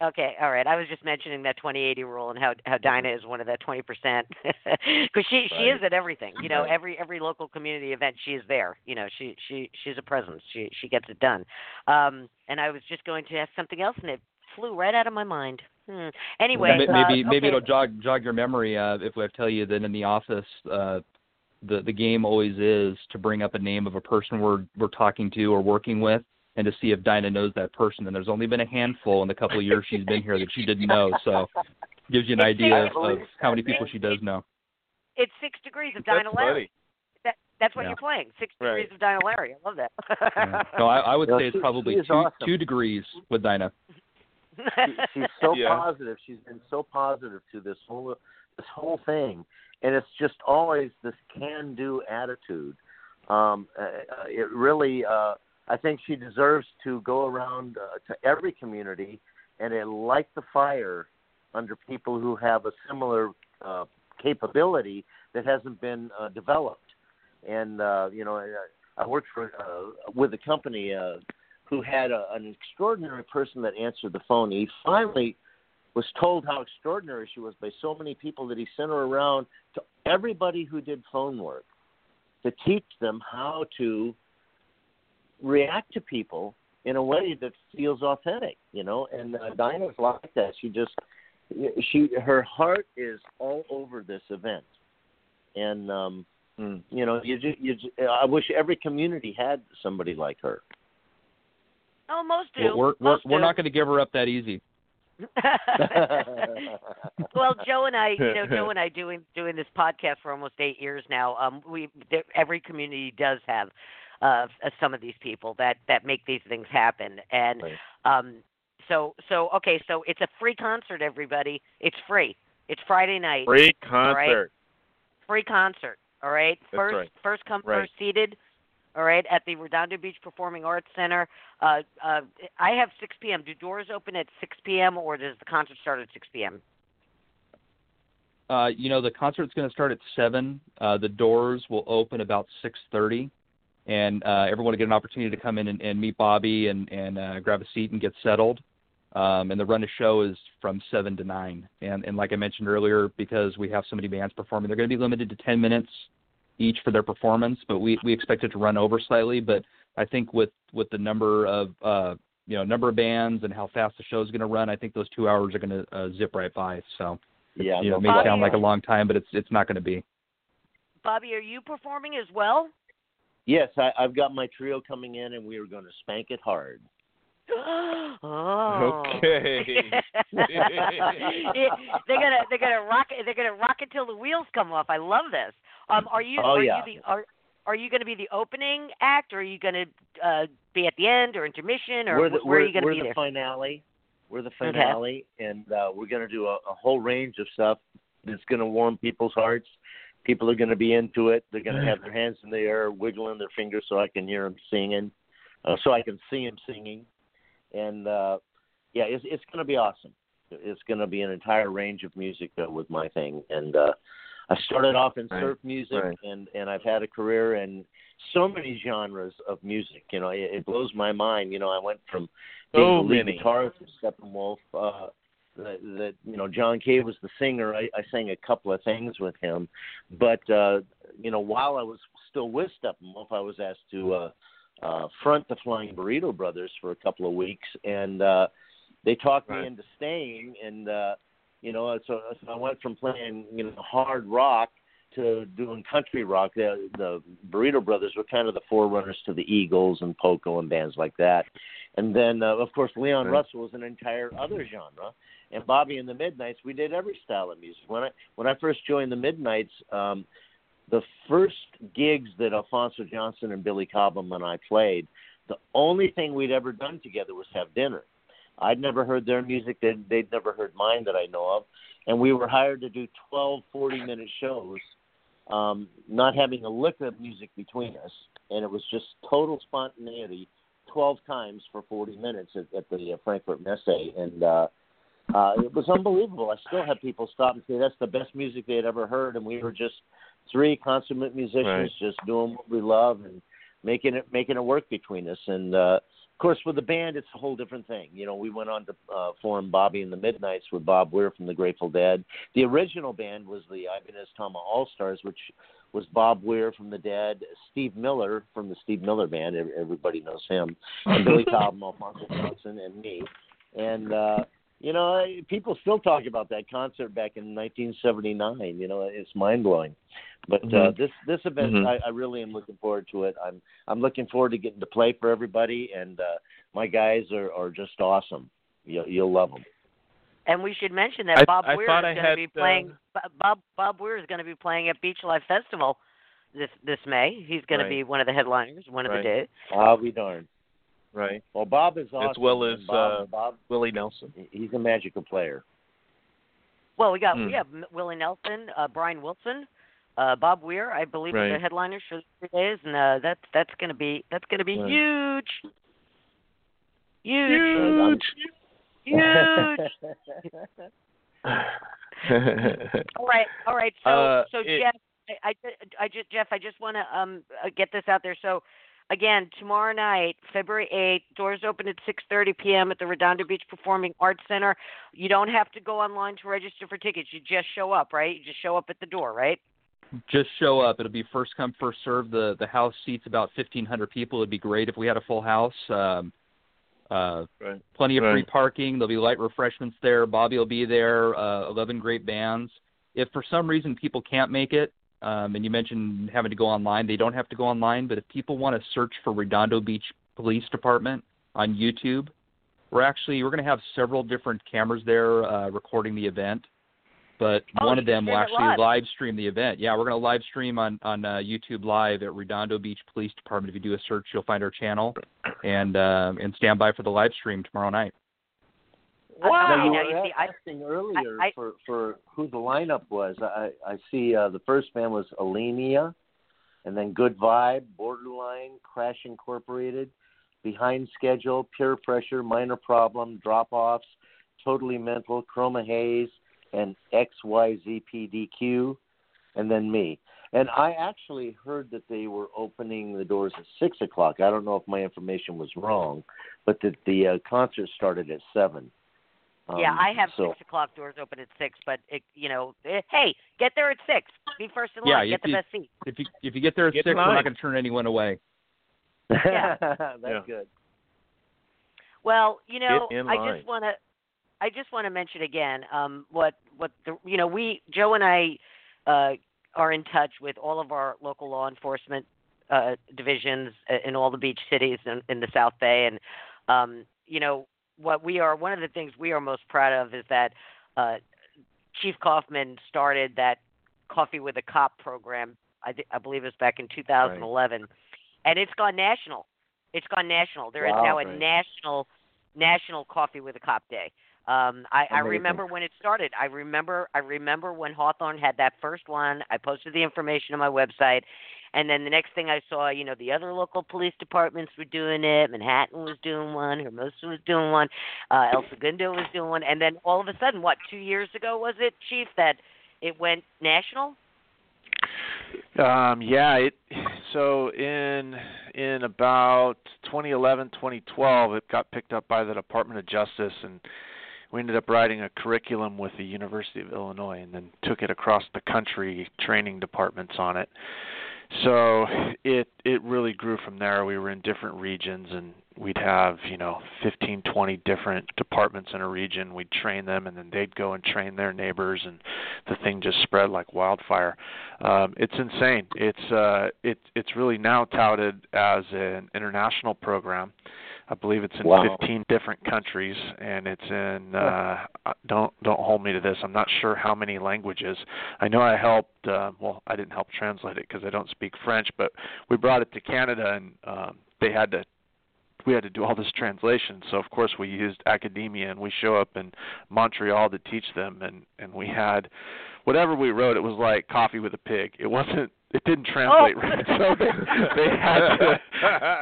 Okay. All right. I was just mentioning that twenty eighty rule and how, how Dinah is one of that twenty percent. Because she, right. she is at everything. You know, every every local community event, she is there. You know, she, she she's a presence. She, she gets it done. Um, and I was just going to ask something else, and it flew right out of my mind. Hmm. Anyway, maybe uh, maybe, okay. maybe it'll jog jog your memory. Uh, if I tell you that in the office, uh, the, the game always is to bring up a name of a person we're we're talking to or working with, and to see if Dinah knows that person. And there's only been a handful in the couple of years she's been here that she didn't know. So it gives you an it's idea of, of how many people she does know. It's six degrees of Dinah Lurie. That, that's what yeah. you're playing, six right. degrees of Dinah Lurie. I love that. yeah. No, I, I would no, say she, it's probably two, awesome. two degrees with Dinah. she, she's so yeah. positive. She's been so positive to this whole this whole thing. And it's just always this can-do attitude. Um, uh, it really... Uh, I think she deserves to go around uh, to every community and uh, light the fire under people who have a similar uh, capability that hasn't been uh, developed. And, uh, you know, I, I worked for, uh, with a company uh, who had a, an extraordinary person that answered the phone. He finally was told how extraordinary she was by so many people that he sent her around to everybody who did phone work to teach them how to react to people in a way that feels authentic, you know, and uh, Dinah's like that. She just, she, her heart is all over this event. And, um, mm. you know, you, you, I wish every community had somebody like her. Oh, most do. Well, we're we're, most we're do. not going to give her up that easy. Well, Joe and I, you know, Joe and I doing, doing this podcast for almost eight years now. Um, we, every community does have, Of, of some of these people that, that make these things happen. And right. um, so, so okay, so it's a free concert, everybody. It's free. It's Friday night. Free concert. Right? Free concert, all right? First right. first come, right. first seated, all right, at the Redondo Beach Performing Arts Center. Uh, uh, I have six p.m. Do doors open at six p.m. or does the concert start at six p.m.? Uh, you know, the concert's going to start at seven. Uh, the doors will open about six thirty. And uh, everyone will get an opportunity to come in and, and meet Bobby and, and uh, grab a seat and get settled. Um, and the run of show is from seven to nine. And, and like I mentioned earlier, because we have so many bands performing, they're going to be limited to ten minutes each for their performance. But we, we expect it to run over slightly. But I think with, with the number of uh, you know number of bands and how fast the show is going to run, I think those two hours are going to uh, zip right by. So yeah, you know, it may Bobby, sound like a long time, but it's it's not going to be. Bobby, are you performing as well? Yes, I, I've got my trio coming in, and we are going to spank it hard. oh. Okay. they're gonna they're gonna rock it. They're gonna rock it till the wheels come off. I love this. Um, are you? Oh, are yeah. you the, are Are you going to be the opening act, or are you going to uh, be at the end, or intermission, or the, where are you going to be the there? Finale. We're the finale, okay. and uh, we're going to do a, a whole range of stuff that's going to warm people's hearts. People are going to be into it. They're going to have their hands in the air, wiggling their fingers, so I can hear them singing, uh, so I can see them singing, and uh, yeah, it's, it's going to be awesome. It's going to be an entire range of music uh, with my thing, and uh, I started off in right. surf music, right. and, and I've had a career in so many genres of music. You know, it, it blows my mind. You know, I went from being oh, the lead many. guitarist of Steppenwolf. Uh, That you know, John Cave was the singer. I, I sang a couple of things with him, but uh, you know, while I was still with Steppenwolf, I was asked to uh, uh, front the Flying Burrito Brothers for a couple of weeks, and uh, they talked right. me into staying. And uh, you know, so, so I went from playing you know hard rock to doing country rock. The, the Burrito Brothers were kind of the forerunners to the Eagles and Poco and bands like that. And then, uh, of course, Leon right. Russell was an entire other genre. And Bobby and the Midnights, we did every style of music. When I when I first joined the Midnights, um, the first gigs that Alphonso Johnson and Billy Cobham and I played, the only thing we'd ever done together was have dinner. I'd never heard their music. They'd, they'd never heard mine that I know of. And we were hired to do twelve forty-minute shows, um, not having a lick of music between us. And it was just total spontaneity, twelve times for forty minutes at, at the uh, Frankfurt Messe. And uh Uh, it was unbelievable. I still have people stop and say that's the best music they had ever heard, and we were just three consummate musicians right. just doing what we love and making it making it work between us. And, uh, of course, with the band, it's a whole different thing. You know, we went on to uh, form Bobby and the Midnights with Bob Weir from the Grateful Dead. The original band was the Ibanez Tama All-Stars, which was Bob Weir from the Dead, Steve Miller from the Steve Miller Band, everybody knows him, and Billy Cobham, Alphonso Johnson, and me. And, uh, You know, I, people still talk about that concert back in nineteen seventy-nine. You know, it's mind blowing. But mm-hmm. uh, this this event, mm-hmm. I, I really am looking forward to it. I'm I'm looking forward to getting to play for everybody, and uh, my guys are, are just awesome. You'll, you'll love them. And we should mention that I, Bob I Weir is going to be playing. Uh, Bob Bob Weir is going to be playing at Beachlife Festival this this May. He's going right. to be one of the headliners. One right. of the days. I'll be darned. Right. Well, Bob is awesome. As well as Bob, uh, Bob, Willie Nelson. He's a magical player. Well, we got mm. we have Willie Nelson, uh, Brian Wilson, uh, Bob Weir, I believe, right. are the headliners for the three days, and uh, that's that's going to be that's going to be right. huge, huge, huge. all right, all right. So, uh, so it, Jeff, I, I, I just Jeff, I just want to um get this out there. So. Again, tomorrow night, February eighth, doors open at six thirty p.m. at the Redondo Beach Performing Arts Center. You don't have to go online to register for tickets. You just show up, right? You just show up at the door, right? Just show up. It'll be first come, first serve. The the house seats about fifteen hundred people. It'd be great if we had a full house. Um, uh, right. Plenty of right. free parking. There'll be light refreshments there. Bobby will be there. Uh, eleven great bands. If for some reason people can't make it, Um, and you mentioned having to go online. They don't have to go online, but if people want to search for Redondo Beach Police Department on YouTube, we're actually we're going to have several different cameras there uh, recording the event, but oh, one of them will actually live. live stream the event. Yeah, we're going to live stream on, on uh, YouTube Live at Redondo Beach Police Department. If you do a search, you'll find our channel, and uh, and stand by for the live stream tomorrow night. Wow. Now, you, know, you see, asking I, earlier I, I, for, for who the lineup was. I, I see uh, the first band was Alinea, and then Good Vibe, Borderline, Crash Incorporated, Behind Schedule, Peer Pressure, Minor Problem, Drop Offs, Totally Mental, Chroma Haze, and X Y Z P D Q, and then me. And I actually heard that they were opening the doors at six o'clock. I don't know if my information was wrong, but that the uh, concert started at seven. Um, yeah, I have so. six o'clock doors open at six, but it, you know, it, hey, get there at six. Be first in line. Yeah, get the you, best seat. If you if you get there at get six, we're not going to turn anyone away. Yeah, that's yeah. good. Well, you know, I just want to, I just want to mention again, um, what what the you know we Joe and I uh, are in touch with all of our local law enforcement uh, divisions in all the beach cities in, in the South Bay, and um, you know. What we are, one of the things we are most proud of is that uh, Chief Kauffman started that Coffee with a Cop program. I, th- I believe it was back in two thousand eleven, right. and it's gone national. It's gone national. There wow, is now right. a national, national Coffee with a Cop Day. Um, I, I remember when it started. I remember. I remember when Hawthorne had that first one. I posted the information on my website, and then the next thing I saw, you know, the other local police departments were doing it. Manhattan was doing one. Hermosa was doing one. Uh, El Segundo was doing one. And then all of a sudden, what, two years ago was it, Chief, that it went national? Um, yeah. It, so in in about twenty eleven, twenty twelve, it got picked up by the Department of Justice, and we ended up writing a curriculum with the University of Illinois and then took it across the country, training departments on it. So it it really grew from there. We were in different regions, and we'd have, you know, fifteen, twenty different departments in a region. We'd train them, and then they'd go and train their neighbors, and the thing just spread like wildfire. Um, it's insane. It's uh, it, it's really now touted as an international program. I believe it's in wow. fifteen different countries, and it's in, uh, don't don't hold me to this, I'm not sure how many languages. I know I helped, uh, well, I didn't help translate it because I don't speak French, but we brought it to Canada, and um, they had to, we had to do all this translation. So, of course, we used academia, and we show up in Montreal to teach them, and, and we had, whatever we wrote, it was like Coffee with a Pig. It wasn't, it didn't translate oh. right, so they, they had to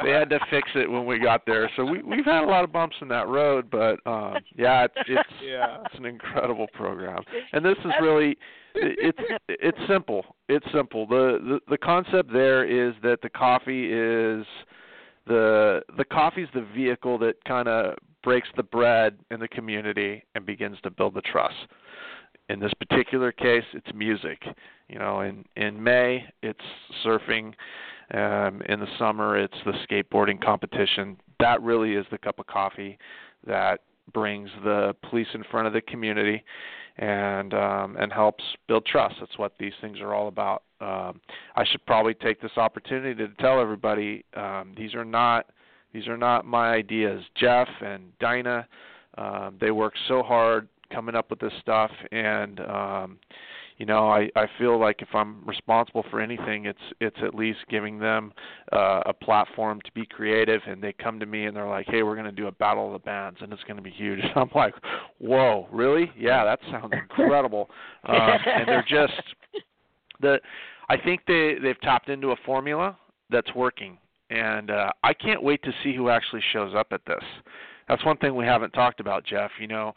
they had to fix it when we got there. So we we've had a lot of bumps in that road, but um, yeah, it's it's, yeah. it's an incredible program. And this is really it's it's simple. It's simple. The, the the concept there is that the coffee is the the coffee's the vehicle that kind of breaks the bread in the community and begins to build the trust. In this particular case, it's music. You know, in, in May, it's surfing. Um, in the summer, it's the skateboarding competition. That really is the cup of coffee that brings the police in front of the community and um, and helps build trust. That's what these things are all about. Um, I should probably take this opportunity to tell everybody um, these are not these are not my ideas. Jeff and Dinah, um, they work so hard coming up with this stuff, and um, you know, I, I feel like if I'm responsible for anything, it's it's at least giving them uh, a platform to be creative. And they come to me and they're like, "Hey, we're going to do a battle of the bands, and it's going to be huge." And I'm like, "Whoa, really? Yeah, that sounds incredible." um, and they're just the. I think they they've tapped into a formula that's working, and uh, I can't wait to see who actually shows up at this. That's one thing we haven't talked about, Jeff. You know,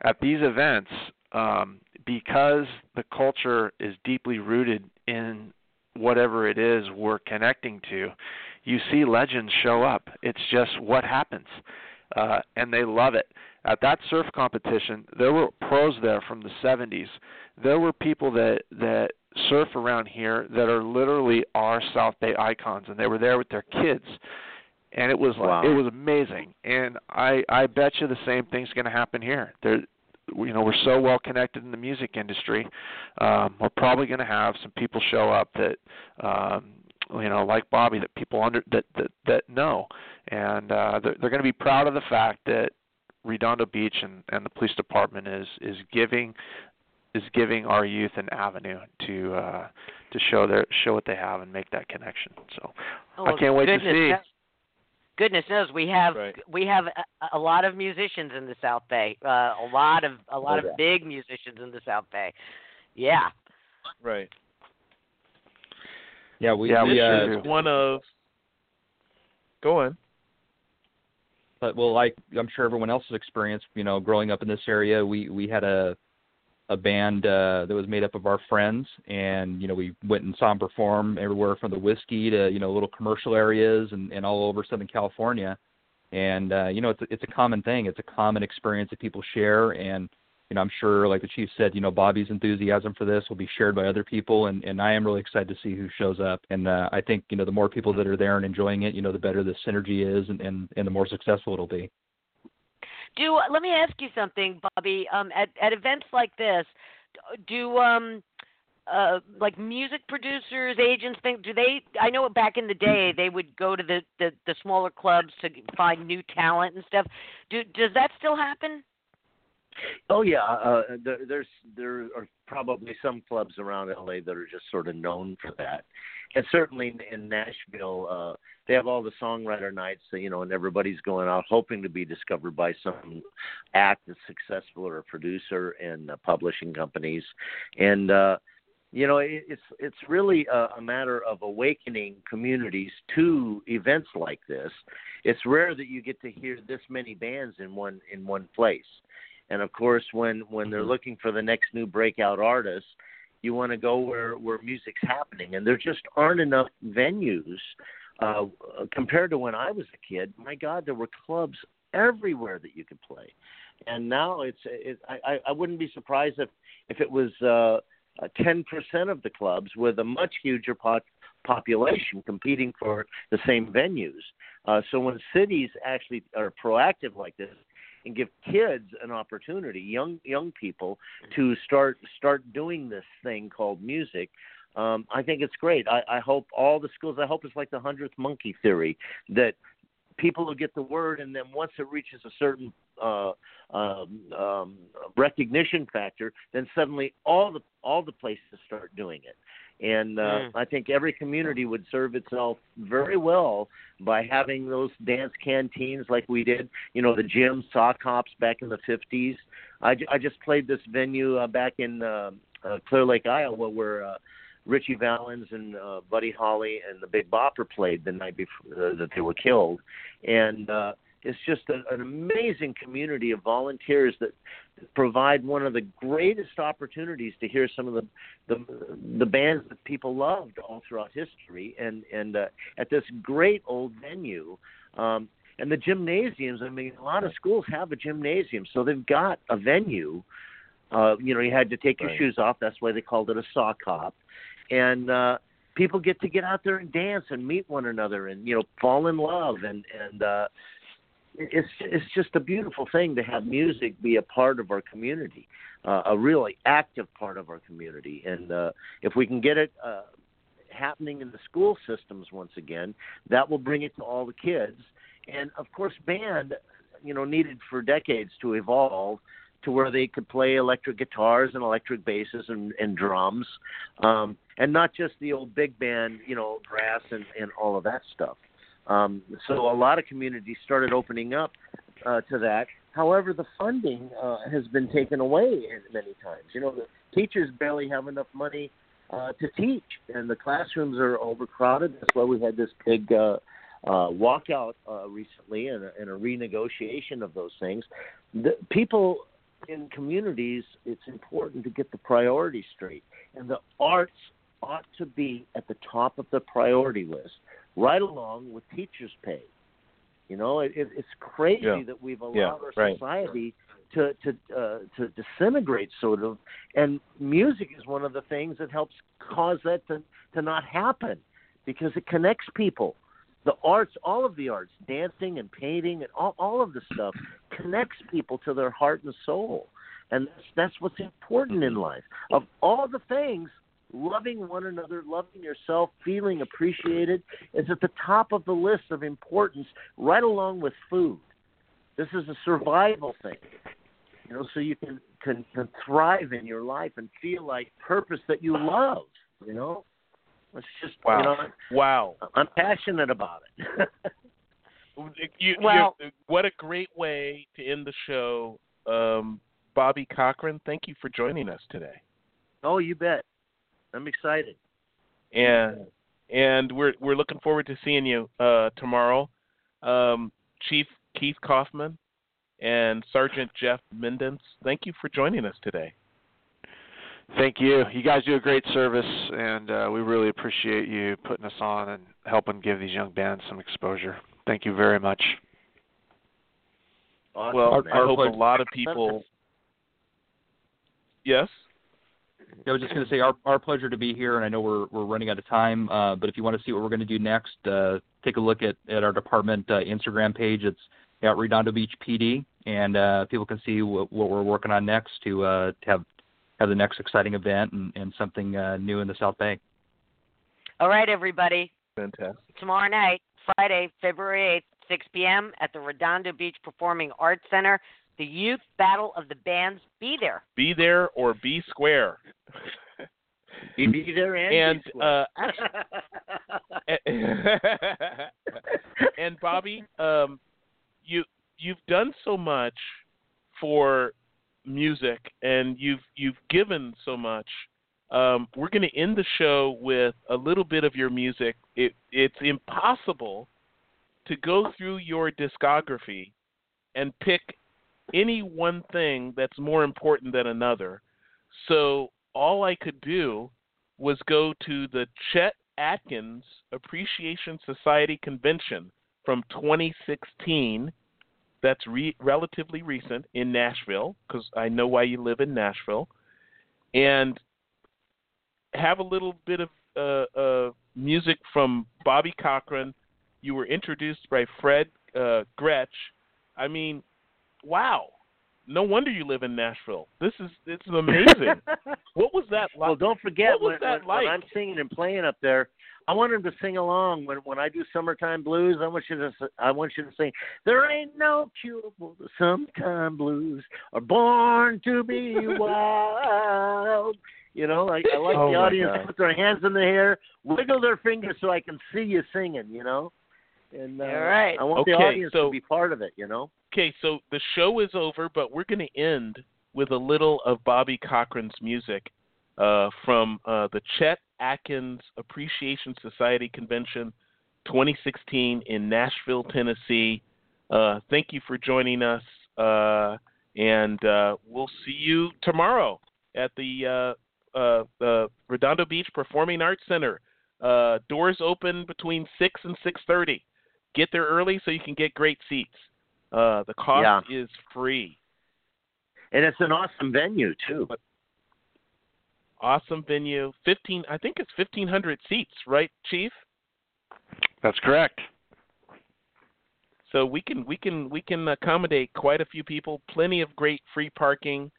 at these events. Um, because the culture is deeply rooted in whatever it is we're connecting to, you see legends show up. It's just what happens, uh, and they love it. At that surf competition, there were pros there from the seventies. There were people that, that surf around here that are literally our South Bay icons, and they were there with their kids. And it was wow. It was amazing. And I, I bet you the same thing's going to happen here. There, you know, we're so well connected in the music industry. Um, we're probably going to have some people show up that, um, you know, like Bobby, that people under that that, that know, and uh, they're, they're going to be proud of the fact that Redondo Beach and, and the police department is is giving is giving our youth an avenue to uh, to show their show what they have and make that connection. So oh, I can't wait to see. That- Goodness knows we have right. we have a, a lot of musicians in the South Bay, uh, a lot of a lot oh, yeah. of big musicians in the South Bay. Yeah. Right. Yeah, we. Yeah, we this uh, is one of. Go on. But well, like I'm sure everyone else's experience, you know, growing up in this area, we, we had a a band uh, that was made up of our friends, and you know, we went and saw them perform everywhere from the whiskey to, you know, little commercial areas and, and all over Southern California. And uh, you know, it's a, it's a common thing. It's a common experience that people share. And you know, I'm sure, like the chief said, you know, Bobby's enthusiasm for this will be shared by other people. And, and I am really excited to see who shows up. And uh, I think, you know, the more people that are there and enjoying it, you know, the better the synergy is, and, and, and the more successful it'll be. Do let me ask you something, Bobby. Um, at, at events like this, do um, uh, like music producers, agents, think, do they? I know back in the day they would go to the, the, the smaller clubs to find new talent and stuff. Do does that still happen? Oh yeah, uh, there, there's there are probably some clubs around L A that are just sort of known for that, and certainly in Nashville, uh, they have all the songwriter nights, you know, and everybody's going out hoping to be discovered by some act that's successful or a producer and uh, publishing companies, and uh, you know, it, it's it's really a, a matter of awakening communities to events like this. It's rare that you get to hear this many bands in one in one place. And, of course, when, when they're looking for the next new breakout artist, you want to go where, where music's happening. And there just aren't enough venues uh, compared to when I was a kid. My God, there were clubs everywhere that you could play. And now it's it, I, I wouldn't be surprised if, if it was uh, ten percent of the clubs with a much huger pot population competing for the same venues. Uh, so when cities actually are proactive like this, and give kids an opportunity, young young people, to start start doing this thing called music. Um, I think it's great. I, I hope all the schools, I hope it's like the hundredth monkey theory, that people will get the word, and then once it reaches a certain uh, um, um, recognition factor, then suddenly all the all the places start doing it. And uh, mm. I think every community would serve itself very well by having those dance canteens like we did, you know, the gym, sock hops back in the fifties. I, I just played this venue uh, back in uh, uh, Clear Lake, Iowa, where uh, Richie Valens and uh, Buddy Holly and the Big Bopper played the night before uh, that they were killed. And uh, it's just a, an amazing community of volunteers that provide one of the greatest opportunities to hear some of the the, the bands that people loved all throughout history, and and uh, at this great old venue, um, and the gymnasiums. I mean, a lot of schools have a gymnasium, so they've got a venue. Uh, you know, you had to take your right. shoes off. That's why they called it a sock hop, and uh, people get to get out there and dance and meet one another, and you know, fall in love, and and. Uh, it's it's just a beautiful thing to have music be a part of our community, uh, a really active part of our community. And uh, if we can get it uh, happening in the school systems once again, that will bring it to all the kids. And, of course, band, you know, needed for decades to evolve to where they could play electric guitars and electric basses and, and drums, um, and not just the old big band, you know, brass and, and all of that stuff. Um, so a lot of communities started opening up uh, to that. However, the funding uh, has been taken away many times. You know, the teachers barely have enough money uh, to teach, and the classrooms are overcrowded. That's why we had this big uh, uh, walkout uh, recently and a, and a renegotiation of those things. The people in communities, it's important to get the priorities straight, and the arts ought to be at the top of the priority list, right along with teachers' pay. You know, it, it's crazy yeah. that we've allowed yeah, our right. society to to uh, to disintegrate, sort of. And music is one of the things that helps cause that to, to not happen, because it connects people. The arts, all of the arts, dancing and painting and all, all of the stuff connects people to their heart and soul. And that's, that's what's important in life. Of all the things, loving one another, loving yourself, feeling appreciated is at the top of the list of importance, right along with food. This is a survival thing, you know, so you can, can, can thrive in your life and feel like purpose that you love, you know. It's just, wow. You know, wow. I'm passionate about it. you, well, what a great way to end the show. Um, Bobby Cochran, thank you for joining us today. Oh, you bet. I'm excited. And and we're we're looking forward to seeing you uh, tomorrow. Um, Chief Keith Kauffman and Sergeant Jeff Mendence, thank you for joining us today. Thank you. You guys do a great service, and uh, we really appreciate you putting us on and helping give these young bands some exposure. Thank you very much. Awesome, well, our, I hope pleasure. A lot of people... Yes? I was just going to say, our, our pleasure to be here, and I know we're we're running out of time, uh, but if you want to see what we're going to do next, uh, take a look at, at our department uh, Instagram page. It's at Redondo Beach P D, and uh, people can see what, what we're working on next to, uh, to have have the next exciting event and, and something uh, new in the South Bay. All right, everybody. Fantastic. Tomorrow night, Friday, February eighth, six p.m. at the Redondo Beach Performing Arts Center, the Youth Battle of the Bands. Be there. Be there or be square. be, be there and, and be square. Uh, and, Bobby, um, you, you've done so much for music, and you've you've given so much. Um, we're going to end the show with a little bit of your music. It, it's impossible to go through your discography and pick any one thing that's more important than another. So all I could do was go to the Chet Atkins Appreciation Society Convention from twenty sixteen. That's re- relatively recent in Nashville, because I know why you live in Nashville. And have a little bit of uh, uh, music from Bobby Cochran. You were introduced by Fred uh, Gretsch. I mean, wow. No wonder you live in Nashville. This is it's amazing. What was that like? Well, don't forget what was when, that when, like? when I'm singing and playing up there, I want them to sing along. When when I do Summertime Blues, I want you to I want you to sing, "There ain't no cure for the summertime blues, are born to be wild." You know, I, I like oh the audience to put their hands in the air, wiggle their fingers so I can see you singing, you know? And uh, all right. I want okay, the audience so, to be part of it, you know? Okay, so the show is over, but we're going to end with a little of Bobby Cochran's music uh, from uh, the Chet Atkins Appreciation Society Convention twenty sixteen in Nashville, Tennessee. Uh, thank you for joining us, uh, and uh, we'll see you tomorrow at the uh, uh, uh, Redondo Beach Performing Arts Center. Uh, doors open between six and six thirty. Get there early so you can get great seats. Uh, the cost yeah. is free. And it's an awesome venue, too. Awesome venue. Fifteen, I think it's fifteen hundred seats, right, Chief? That's correct. So we can we can we can accommodate quite a few people. Plenty of great free parking.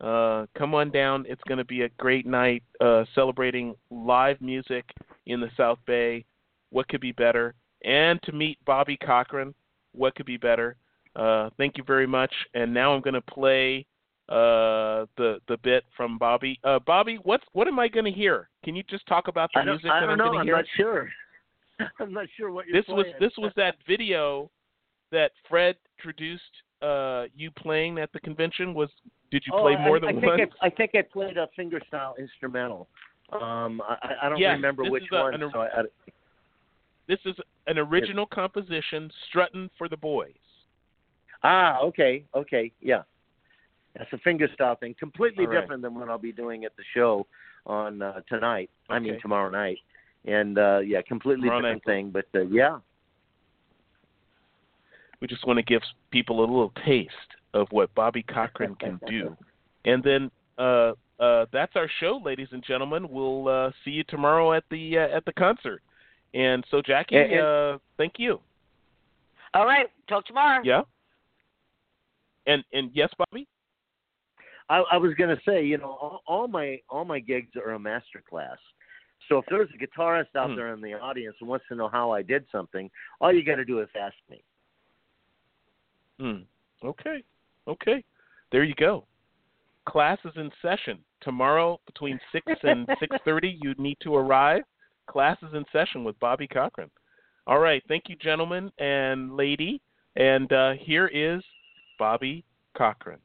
Uh, come on down. It's going to be a great night uh, celebrating live music in the South Bay. What could be better? And to meet Bobby Cochran. What could be better? Uh, thank you very much. And now I'm going to play uh, the the bit from Bobby. Uh, Bobby, what's what am I going to hear? Can you just talk about the music that I'm going to hear? I don't know. I'm not sure. I'm not sure what you're playing. This was this was that video that Fred introduced uh, you playing at the convention. Was did you oh, play more I, than I one? Think I, I think I played a fingerstyle instrumental. Um, I, I don't yeah, remember which a, one. An, so I, I, this is an original composition, Struttin' for the Boys. Ah, okay, okay, yeah. That's a fingerstyle thing. Completely right. different than what I'll be doing at the show on uh, tonight. Okay. I mean tomorrow night. And, uh, yeah, completely tomorrow different night. thing, but, uh, yeah. We just want to give people a little taste of what Bobby Cochran can do. And then uh, uh, that's our show, ladies and gentlemen. We'll uh, see you tomorrow at the uh, at the concert. And so, Jackie, and, and, uh, thank you. All right. Talk tomorrow. Yeah. And and yes, Bobby? I, I was going to say, you know, all, all my all my gigs are a master class. So if there's a guitarist out mm. there in the audience who wants to know how I did something, all you got to do is ask me. Mm. Okay. Okay. There you go. Class is in session. Tomorrow between six and six thirty, you need to arrive. Class is in session with Bobby Cochran. All right. Thank you, gentlemen and lady. And uh, here is Bobby Cochran.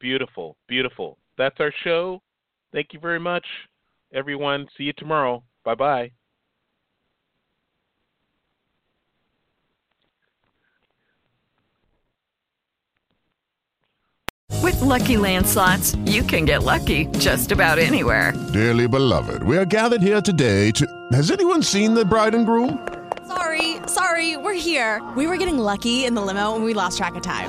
Beautiful, beautiful. That's our show. Thank you very much, everyone. See you tomorrow. Bye-bye. With Lucky Land Slots, you can get lucky just about anywhere. Dearly beloved, we are gathered here today to... Has anyone seen the bride and groom? Sorry, sorry, we're here. We were getting lucky in the limo and we lost track of time.